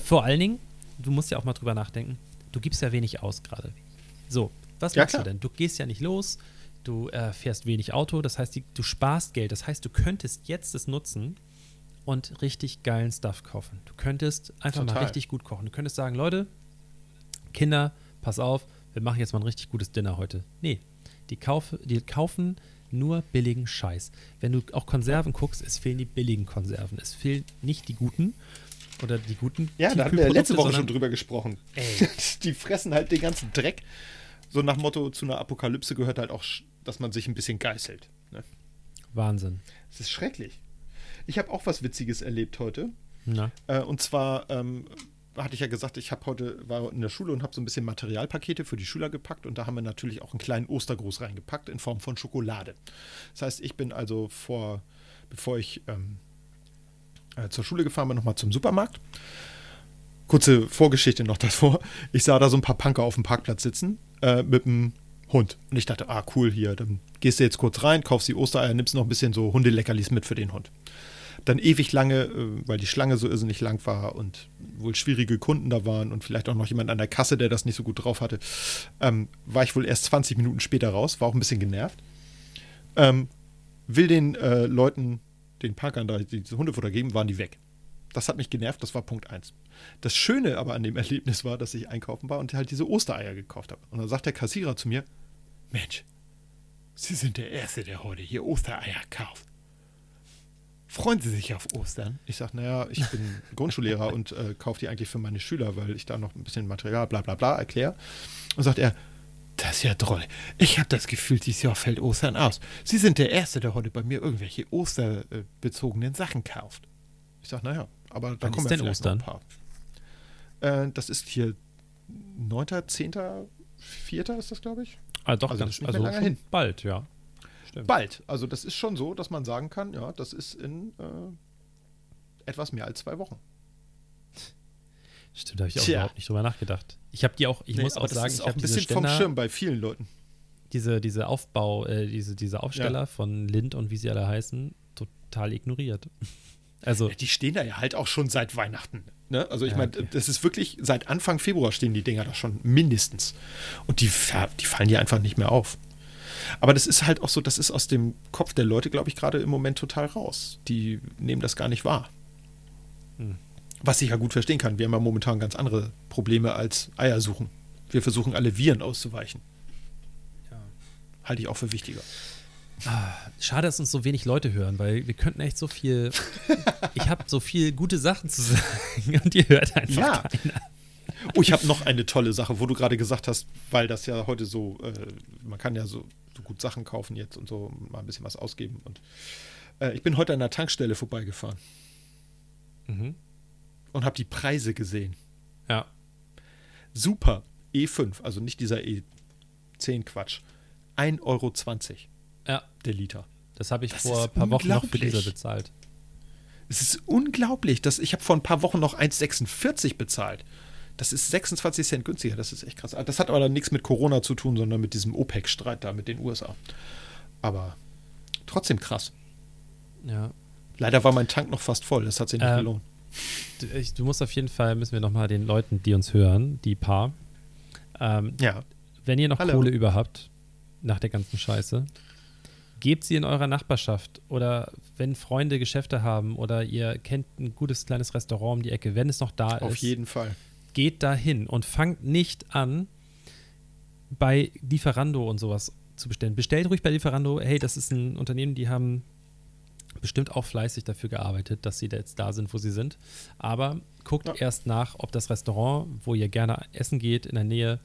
vor allen Dingen, du musst ja auch mal drüber nachdenken, du gibst ja wenig aus gerade. So, was machst du denn? Du gehst ja nicht los, du fährst wenig Auto, das heißt, du sparst Geld. Das heißt, du könntest jetzt es nutzen und richtig geilen Stuff kaufen. Du könntest einfach mal richtig gut kochen. Du könntest sagen, Leute, Kinder, pass auf, wir machen jetzt mal ein richtig gutes Dinner heute. Nee, die kaufen nur billigen Scheiß. Wenn du auch Konserven guckst, es fehlen die billigen Konserven. Es fehlen nicht die guten oder die guten. Ja, da hatten wir letzte Woche schon drüber gesprochen. Ey. Die fressen halt den ganzen Dreck. So nach Motto, zu einer Apokalypse gehört halt auch, dass man sich ein bisschen geißelt. Ne? Wahnsinn. Es ist schrecklich. Ich habe auch was Witziges erlebt heute. Und zwar hatte ich ja gesagt, ich habe war in der Schule und habe so ein bisschen Materialpakete für die Schüler gepackt und da haben wir natürlich auch einen kleinen Ostergruß reingepackt in Form von Schokolade. Das heißt, ich bin also bevor ich zur Schule gefahren bin, nochmal zum Supermarkt. Kurze Vorgeschichte noch davor. Ich sah da so ein paar Punker auf dem Parkplatz sitzen mit einem Hund. Und ich dachte, ah cool, hier, dann gehst du jetzt kurz rein, kaufst die Ostereier, nimmst noch ein bisschen so Hundeleckerlis mit für den Hund. Dann ewig lange, weil die Schlange so irrsinnig lang war und wohl schwierige Kunden da waren und vielleicht auch noch jemand an der Kasse, der das nicht so gut drauf hatte, war ich wohl erst 20 Minuten später raus, war auch ein bisschen genervt. Will den Leuten, den Parkern da die Hundefutter geben, waren die weg. Das hat mich genervt, das war Punkt 1. Das Schöne aber an dem Erlebnis war, dass ich einkaufen war und halt diese Ostereier gekauft habe. Und dann sagt der Kassierer zu mir, Mensch, Sie sind der Erste, der heute hier Ostereier kauft. Freuen Sie sich auf Ostern? Ich sage, naja, ich bin Grundschullehrer und kaufe die eigentlich für meine Schüler, weil ich da noch ein bisschen Material, bla bla bla, erkläre. Und sagt er, das ist ja toll. Ich habe das Gefühl, dieses Jahr fällt Ostern aus. Sie sind der Erste, der heute bei mir irgendwelche osterbezogenen Sachen kauft. Ich sage, naja, aber da kommen ja vielleicht Ostern? Noch ein paar. Das ist hier 9., 10., 4. ist das, glaube ich. Ah, doch, also, das also schon hin. Bald, ja. Stimmt. Bald. Also das ist schon so, dass man sagen kann, ja, das ist in etwas mehr als 2 Wochen. Stimmt, da habe ich auch überhaupt nicht drüber nachgedacht. Ich habe die auch, ich muss auch das sagen, ist auch ich habe diese Ständer. Ein bisschen vom Schirm bei vielen Leuten. Diese Aufbau, diese Aufsteller von Lind und wie sie alle heißen, total ignoriert. Also, ja, die stehen da ja halt auch schon seit Weihnachten. Ne? Also ich meine, das ist wirklich, seit Anfang Februar stehen die Dinger da schon mindestens. Und die fallen ja einfach nicht mehr auf. Aber das ist halt auch so, das ist aus dem Kopf der Leute, glaube ich, gerade im Moment total raus. Die nehmen das gar nicht wahr. Hm. Was ich ja gut verstehen kann. Wir haben ja momentan ganz andere Probleme als Eier suchen. Wir versuchen alle Viren auszuweichen. Ja. Halte ich auch für wichtiger. Schade, dass uns so wenig Leute hören, weil wir könnten echt so viel. Ich habe so viel gute Sachen zu sagen und ihr hört einfach keiner. Oh, ich habe noch eine tolle Sache, wo du gerade gesagt hast, weil das ja heute so, man kann ja so gut Sachen kaufen jetzt und so mal ein bisschen was ausgeben. Und ich bin heute an der Tankstelle vorbeigefahren und habe die Preise gesehen. Ja. Super, E5, also nicht dieser E10 Quatsch, 1,20 Euro. Ja. Der Liter. Das habe ich vor ein paar Wochen noch für Liter bezahlt. Es ist unglaublich. Ich habe vor ein paar Wochen noch 1,46 bezahlt. Das ist 26 Cent günstiger. Das ist echt krass. Das hat aber dann nichts mit Corona zu tun, sondern mit diesem OPEC-Streit da mit den USA. Aber trotzdem krass. Ja. Leider war mein Tank noch fast voll. Das hat sich nicht gelohnt. Du musst auf jeden Fall, müssen wir nochmal den Leuten, die uns hören, die paar. Wenn ihr noch Kohle über habt, nach der ganzen Scheiße, gebt sie in eurer Nachbarschaft oder wenn Freunde Geschäfte haben oder ihr kennt ein gutes kleines Restaurant um die Ecke, wenn es noch da ist. Auf jeden Fall. Geht da hin und fangt nicht an, bei Lieferando und sowas zu bestellen. Bestellt ruhig bei Lieferando. Hey, das ist ein Unternehmen, die haben bestimmt auch fleißig dafür gearbeitet, dass sie da jetzt da sind, wo sie sind. Aber guckt erst nach, ob das Restaurant, wo ihr gerne essen geht, in der Nähe,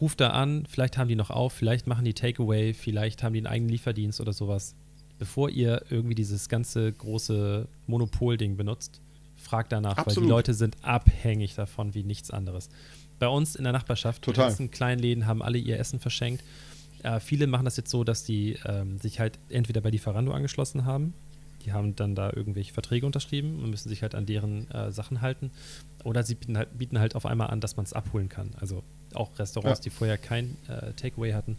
ruft da an, vielleicht haben die noch auf, vielleicht machen die Takeaway, vielleicht haben die einen eigenen Lieferdienst oder sowas. Bevor ihr irgendwie dieses ganze große Monopol-Ding benutzt, fragt danach, Absolut. Weil die Leute sind abhängig davon wie nichts anderes. Bei uns in der Nachbarschaft, die ganzen kleinen Läden haben alle ihr Essen verschenkt. Viele machen das jetzt so, dass die sich halt entweder bei Lieferando angeschlossen haben, die haben dann da irgendwelche Verträge unterschrieben und müssen sich halt an deren Sachen halten. Oder sie bieten halt auf einmal an, dass man es abholen kann. Also auch Restaurants, die vorher kein Takeaway hatten.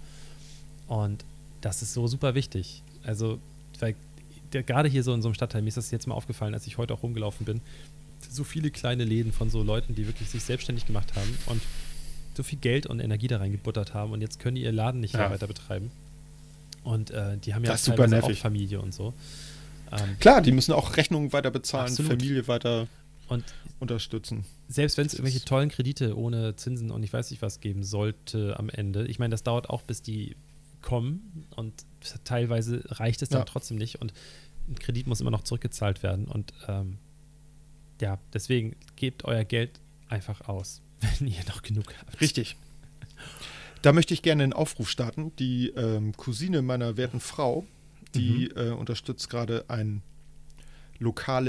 Und das ist so super wichtig. Also, weil gerade hier so in so einem Stadtteil, mir ist das jetzt mal aufgefallen, als ich heute auch rumgelaufen bin, so viele kleine Läden von so Leuten, die wirklich sich selbstständig gemacht haben und so viel Geld und Energie da reingebuttert haben und jetzt können die ihr Laden nicht mehr weiter betreiben. Und die haben ja teilweise auch Familie und so. Klar, die müssen auch Rechnungen weiter bezahlen, Familie weiter und unterstützen. Selbst wenn es irgendwelche tollen Kredite ohne Zinsen und ich weiß nicht was geben sollte am Ende. Ich meine, das dauert auch, bis die kommen und teilweise reicht es dann trotzdem nicht und ein Kredit muss immer noch zurückgezahlt werden und deswegen gebt euer Geld einfach aus, wenn ihr noch genug habt. Richtig. Da möchte ich gerne einen Aufruf starten. Die Cousine meiner werten Frau, die unterstützt gerade einen lokalen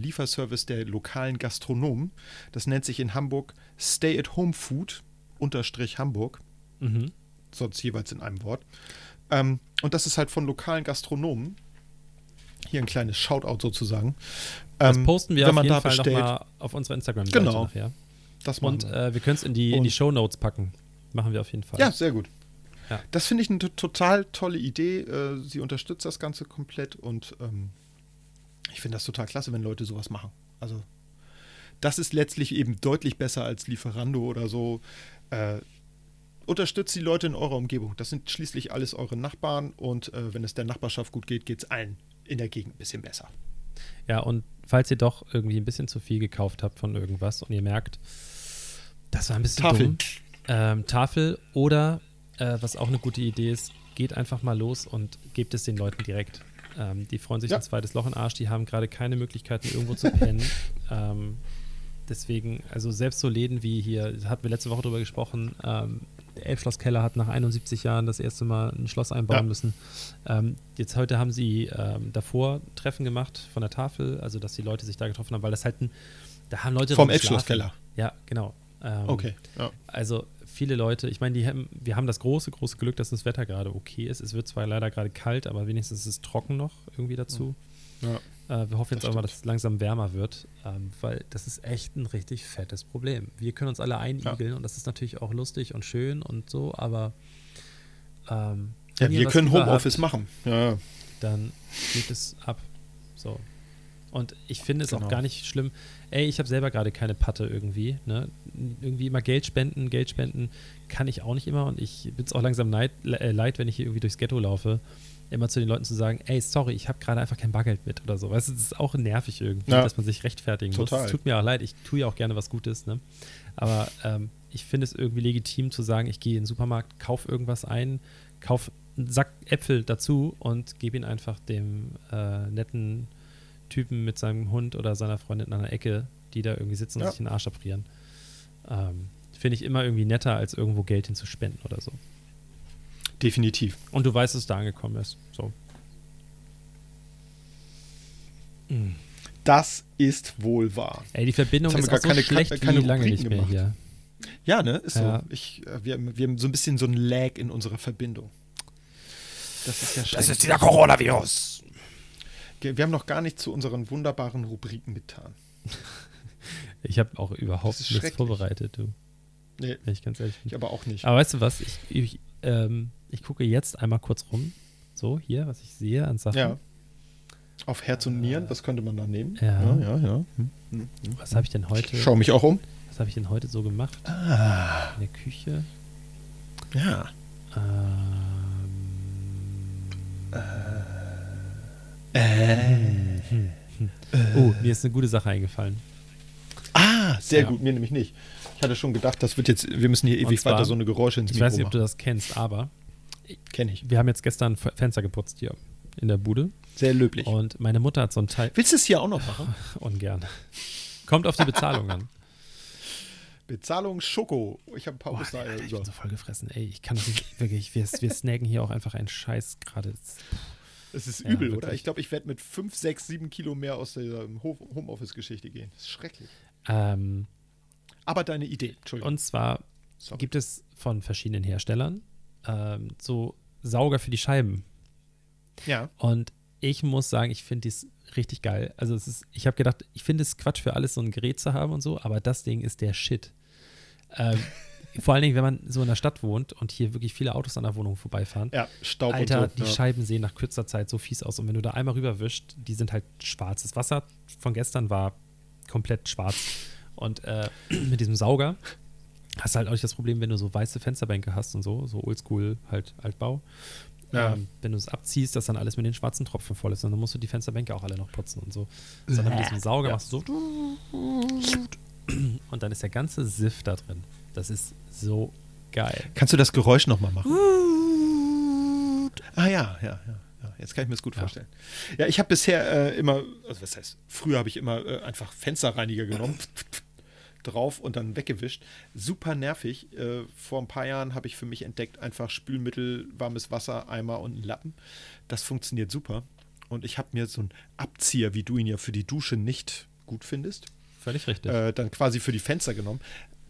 Lieferservice der lokalen Gastronomen. Das nennt sich in Hamburg Stay-at-Home-Food _Hamburg. Mhm. Sonst jeweils in einem Wort. Und das ist halt von lokalen Gastronomen. Hier ein kleines Shoutout sozusagen. Das posten wir auf jeden Fall nochmal auf unserer Instagram-Seite nachher. Das und wir können es in die Shownotes packen. Machen wir auf jeden Fall. Ja, sehr gut. Ja. Das finde ich eine total tolle Idee. Sie unterstützt das Ganze komplett und ich finde das total klasse, wenn Leute sowas machen. Also das ist letztlich eben deutlich besser als Lieferando oder so. Unterstützt die Leute in eurer Umgebung. Das sind schließlich alles eure Nachbarn und wenn es der Nachbarschaft gut geht, geht es allen in der Gegend ein bisschen besser. Ja, und falls ihr doch irgendwie ein bisschen zu viel gekauft habt von irgendwas und ihr merkt, das war ein bisschen dumm. Tafel oder was auch eine gute Idee ist, geht einfach mal los und gebt es den Leuten direkt. Die freuen sich ein zweites Loch in den Arsch, die haben gerade keine Möglichkeiten, irgendwo zu pennen. Deswegen, also selbst so Läden wie hier, hatten wir letzte Woche drüber gesprochen, der Elbschlosskeller hat nach 71 Jahren das erste Mal ein Schloss einbauen müssen. Jetzt heute haben sie davor Treffen gemacht von der Tafel, also dass die Leute sich da getroffen haben, weil das halt da haben Leute vom Elbschlosskeller. Ja, genau. Okay. Ja. Also viele Leute, ich meine, wir haben das große, große Glück, dass das Wetter gerade okay ist. Es wird zwar leider gerade kalt, aber wenigstens ist es trocken noch irgendwie dazu. Ja. Wir hoffen jetzt auch mal, dass es langsam wärmer wird, weil das ist echt ein richtig fettes Problem. Wir können uns alle einigeln und das ist natürlich auch lustig und schön und so, aber wir können Homeoffice machen. Ja. Dann geht es ab. So. Und ich finde es auch gar nicht schlimm. Ey, ich habe selber gerade keine Patte irgendwie. Ne? Irgendwie immer Geld spenden kann ich auch nicht immer. Und ich bin es auch langsam leid, wenn ich hier irgendwie durchs Ghetto laufe, immer zu den Leuten zu sagen, ey, sorry, ich habe gerade einfach kein Bargeld mit oder so. Weißt du, das ist auch nervig irgendwie, dass man sich rechtfertigen muss. Es tut mir auch leid, ich tue ja auch gerne was Gutes. Ne? Aber ich finde es irgendwie legitim zu sagen, ich gehe in den Supermarkt, kaufe irgendwas ein, kaufe einen Sack Äpfel dazu und gebe ihn einfach dem netten Typen mit seinem Hund oder seiner Freundin an der Ecke, die da irgendwie sitzen und sich den Arsch abrieren. Finde ich immer irgendwie netter, als irgendwo Geld hinzuspenden oder so. Definitiv. Und du weißt, dass es da angekommen ist. So. Mhm. Das ist wohl wahr. Ey, die Verbindung ist auch so schlecht wie lange nicht mehr hier. Ja, ne? Ist so. Wir haben so ein bisschen so ein Lag in unserer Verbindung. Das ist ja schlecht. Das ist dieser Coronavirus. Wir haben noch gar nicht zu unseren wunderbaren Rubriken getan. Ich habe auch überhaupt nichts vorbereitet, du. Nee, ich ganz ehrlich bin. Ich aber auch nicht. Aber weißt du was? Ich gucke jetzt einmal kurz rum. So, hier, was ich sehe an Sachen. Ja. Auf Herz und Nieren, was könnte man da nehmen? Ja. Was habe ich denn heute? Schau mich auch um. Was habe ich denn heute so gemacht? In der Küche. Ja. Oh, mir ist eine gute Sache eingefallen. Sehr gut, mir nämlich nicht. Ich hatte schon gedacht, das wird jetzt, wir müssen hier ewig weiter so eine Geräusche ins Mikro machen. Ich weiß nicht, ob du das kennst, aber kenne ich. Wir haben jetzt gestern Fenster geputzt hier in der Bude. Sehr löblich. Und meine Mutter hat so einen Teil. Willst du es hier auch noch machen? Ungern. Kommt auf die Bezahlung an. Bezahlung Schoko. Ich habe ein paar Ostereier über. Ich bin so voll gefressen. Ey, ich kann das nicht wirklich. Wir snacken hier auch einfach einen Scheiß gerade. Es ist übel, wirklich. Oder? Ich glaube, ich werde mit 5, 6, 7 Kilo mehr aus der Homeoffice-Geschichte gehen. Das ist schrecklich. Aber deine Idee, Entschuldigung. Und zwar gibt es von verschiedenen Herstellern so Sauger für die Scheiben. Ja. Und ich muss sagen, ich finde dies richtig geil. Also ich habe gedacht, ich finde es Quatsch für alles, so ein Gerät zu haben und so, aber das Ding ist der Shit. Vor allen Dingen, wenn man so in der Stadt wohnt und hier wirklich viele Autos an der Wohnung vorbeifahren. Ja, Staub Alter, und so. Die Scheiben sehen nach kürzer Zeit so fies aus. Und wenn du da einmal rüberwischst, die sind halt schwarz. Das Wasser von gestern war komplett schwarz. Und mit diesem Sauger hast du halt auch nicht das Problem, wenn du so weiße Fensterbänke hast und so oldschool halt Altbau. Ja. Wenn du es abziehst, dass dann alles mit den schwarzen Tropfen voll ist. Und dann musst du die Fensterbänke auch alle noch putzen und so. Sondern mit diesem Sauger machst du so und dann ist der ganze Siff da drin. Das ist so geil. Kannst du das Geräusch nochmal machen? Ja. Jetzt kann ich mir das gut vorstellen. Ja, ich habe bisher immer, also was heißt, früher habe ich immer einfach Fensterreiniger genommen, drauf und dann weggewischt. Super nervig. Vor ein paar Jahren habe ich für mich entdeckt, einfach Spülmittel, warmes Wasser, Eimer und einen Lappen. Das funktioniert super. Und ich habe mir so einen Abzieher, wie du ihn ja für die Dusche nicht gut findest. Völlig richtig. Dann quasi für die Fenster genommen.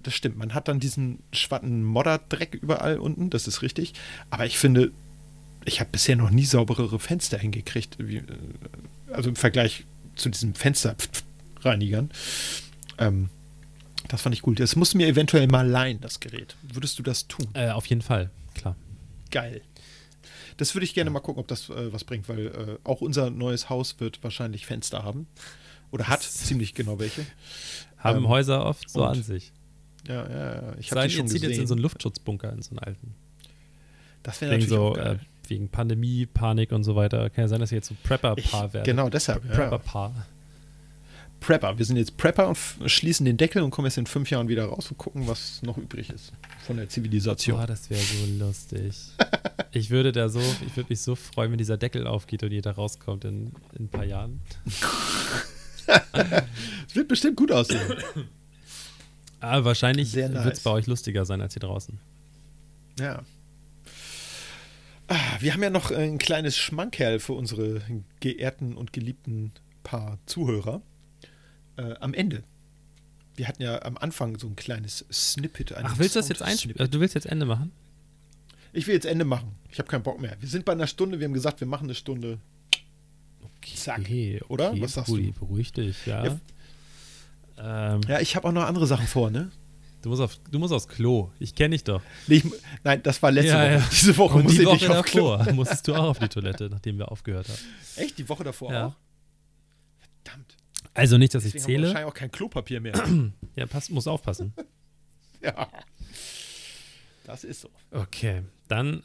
Das stimmt, man hat dann diesen schwatten Modderdreck überall unten, das ist richtig. Aber ich finde, ich habe bisher noch nie sauberere Fenster hingekriegt. Also im Vergleich zu diesen Fensterreinigern. Das fand ich cool. Das musst du mir eventuell mal leihen, das Gerät. Würdest du das tun? Auf jeden Fall, klar. Geil. Das würde ich gerne mal gucken, ob das was bringt, weil auch unser neues Haus wird wahrscheinlich Fenster haben. Oder hat ziemlich genau welche. Haben Häuser oft so an sich. Ja. Ich habe die schon gesehen. Ihr zieht jetzt in so einen Luftschutzbunker, in so einen alten. Das wäre natürlich so geil. Wegen Pandemie, Panik und so weiter. Kann ja sein, dass ihr jetzt so Prepper-Paar werdet. Genau, deshalb. Prepper-Paar. Prepper. Wir sind jetzt Prepper und schließen den Deckel und kommen jetzt in 5 Jahren wieder raus und gucken, was noch übrig ist von der Zivilisation. Boah, das wäre so lustig. Ich würde mich so freuen, wenn dieser Deckel aufgeht und jeder rauskommt in ein paar Jahren. Es wird bestimmt gut aussehen. Aber wahrscheinlich wird es bei euch lustiger sein als hier draußen. Ja. Wir haben ja noch ein kleines Schmankerl für unsere geehrten und geliebten paar Zuhörer. Am Ende. Wir hatten ja am Anfang so ein kleines Snippet. Ach, willst du das jetzt einspielen? Also, du willst jetzt Ende machen? Ich will jetzt Ende machen. Ich habe keinen Bock mehr. Wir sind bei einer Stunde. Wir haben gesagt, wir machen eine Stunde. Okay, zack. Oder? Okay, was sagst du? Beruhig dich, ja. Ja, ich habe auch noch andere Sachen vor, ne? Du musst aufs Klo. Ich kenne dich doch. Nee, nein, das war letzte Woche. Ja. Diese Woche musste ich nicht aufs Klo. Musstest du auch auf die Toilette, nachdem wir aufgehört haben. Echt? Die Woche davor auch? Verdammt. Also nicht, dass deswegen ich zähle. Ich wahrscheinlich auch kein Klopapier mehr. Ja, muss aufpassen. Ja. Das ist so. Okay, dann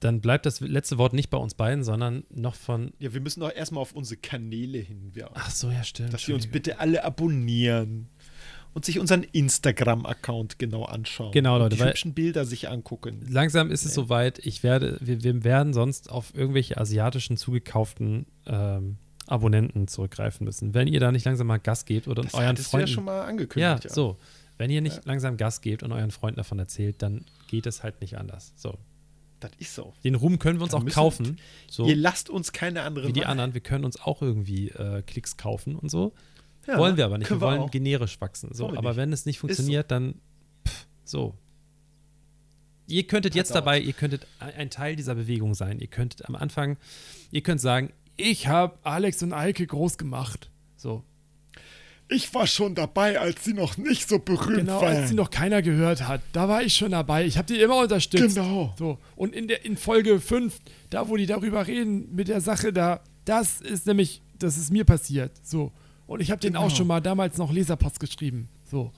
dann bleibt das letzte Wort nicht bei uns beiden, sondern noch von... Ja, wir müssen doch erstmal auf unsere Kanäle hinwerfen. Ach so, ja, stimmt. Dass wir uns bitte alle abonnieren und sich unseren Instagram-Account genau anschauen. Genau, Leute. Und die hübschen Bilder sich angucken. Langsam ist es soweit. Wir werden sonst auf irgendwelche asiatischen zugekauften Abonnenten zurückgreifen müssen. Wenn ihr da nicht langsam mal Gas gebt oder euren Freunden... Das hattest du ja schon mal angekündigt. Ja, so. Wenn ihr nicht langsam Gas gebt und euren Freunden davon erzählt, dann geht es halt nicht anders. So. Das ist so. Den Ruhm können wir uns auch kaufen. So, ihr lasst uns keine anderen. Wie die anderen. Wir können uns auch irgendwie Klicks kaufen und so. Ja, wollen wir aber nicht. Wir wollen auch generisch wachsen. So, aber wenn es nicht funktioniert, dann so. Ihr könntet ihr könntet ein Teil dieser Bewegung sein. Ihr könntet am Anfang, sagen, ich habe Alex und Eike groß gemacht. So. Ich war schon dabei, als sie noch nicht so berühmt waren. Als sie noch keiner gehört hat. Da war ich schon dabei. Ich habe die immer unterstützt. Genau. So. Und in Folge 5, da wo die darüber reden, mit der Sache da, das ist mir passiert. So. Und ich habe denen auch schon mal damals noch Leserpost geschrieben. So.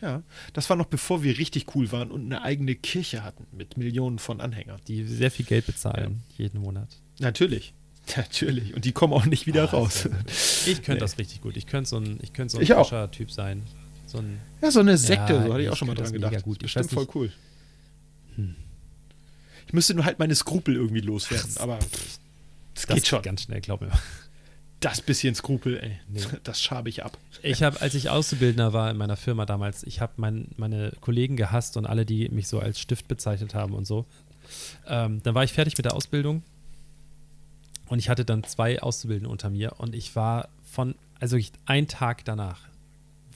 Ja, das war noch bevor wir richtig cool waren und eine eigene Kirche hatten mit Millionen von Anhängern. Die sehr viel Geld bezahlen, jeden Monat. Natürlich. Natürlich. Und die kommen auch nicht wieder raus. Ich könnte das richtig gut. Ich könnte so ein frischer Typ sein. So eine Sekte, so hatte ich auch schon mal dran gedacht. Mega gut. Bestimmt voll cool. Ich müsste nur halt meine Skrupel irgendwie loswerden. Aber das geht schon. Ganz schnell, glaub mir. Das bisschen Skrupel, ey. Nee. Das schabe ich ab. Ich habe, als ich Auszubildender war in meiner Firma damals, ich habe meine Kollegen gehasst und alle, die mich so als Stift bezeichnet haben und so. Dann war ich fertig mit der Ausbildung. Und ich hatte dann 2 Auszubildende unter mir und ich war einen Tag danach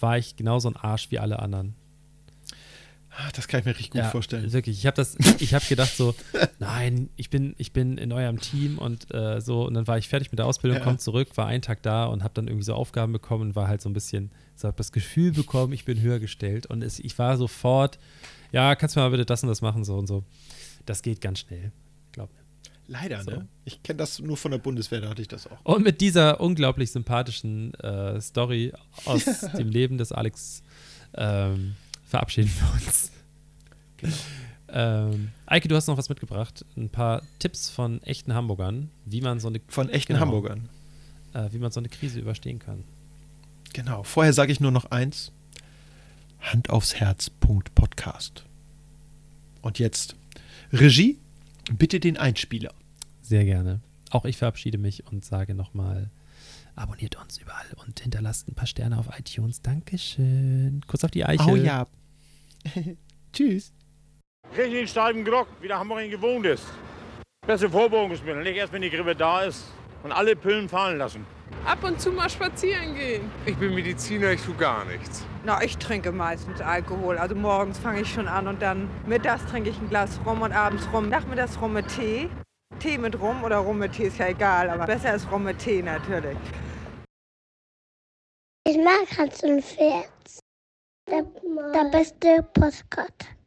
war ich genauso ein Arsch wie alle anderen. Das kann ich mir richtig gut vorstellen. Wirklich, ich habe gedacht so, nein, ich bin in eurem Team und so. Und dann war ich fertig mit der Ausbildung, komme zurück, war einen Tag da und habe dann irgendwie so Aufgaben bekommen und war halt so ein bisschen, habe das Gefühl bekommen, ich bin höher gestellt. Und ich war sofort, kannst du mal bitte das und das machen, so und so. Das geht ganz schnell, glaub mir. Leider, so. Ne? Ich kenne das nur von der Bundeswehr, da hatte ich das auch. Und mit dieser unglaublich sympathischen Story aus dem Leben des Alex verabschieden wir uns. Genau. Eike, du hast noch was mitgebracht. Ein paar Tipps von echten Hamburgern, wie man so eine... Von echten Hamburgern. Wie man so eine Krise überstehen kann. Genau. Vorher sage ich nur noch eins. Handaufsherz.podcast. Und jetzt Regie, bitte den Einspieler. Sehr gerne. Auch ich verabschiede mich und sage nochmal, abonniert uns überall und hinterlasst ein paar Sterne auf iTunes. Dankeschön. Kurz auf die Eiche. Oh ja. Tschüss. Richtig steifen Glock, wie der Hamburger gewohnt ist. Beste Vorbeugungsmittel, nicht erst wenn die Grippe da ist und alle Pillen fallen lassen. Ab und zu mal spazieren gehen. Ich bin Mediziner, ich tue gar nichts. Na, ich trinke meistens Alkohol. Also morgens fange ich schon an und dann mittags trinke ich ein Glas Rum und abends Rum. Nachmittags Rum mit Tee. Tee mit Rum oder Rum mit Tee ist ja egal, aber besser ist Rum mit Tee natürlich. Ich mag Hans und Pferd. Der beste Postkarte.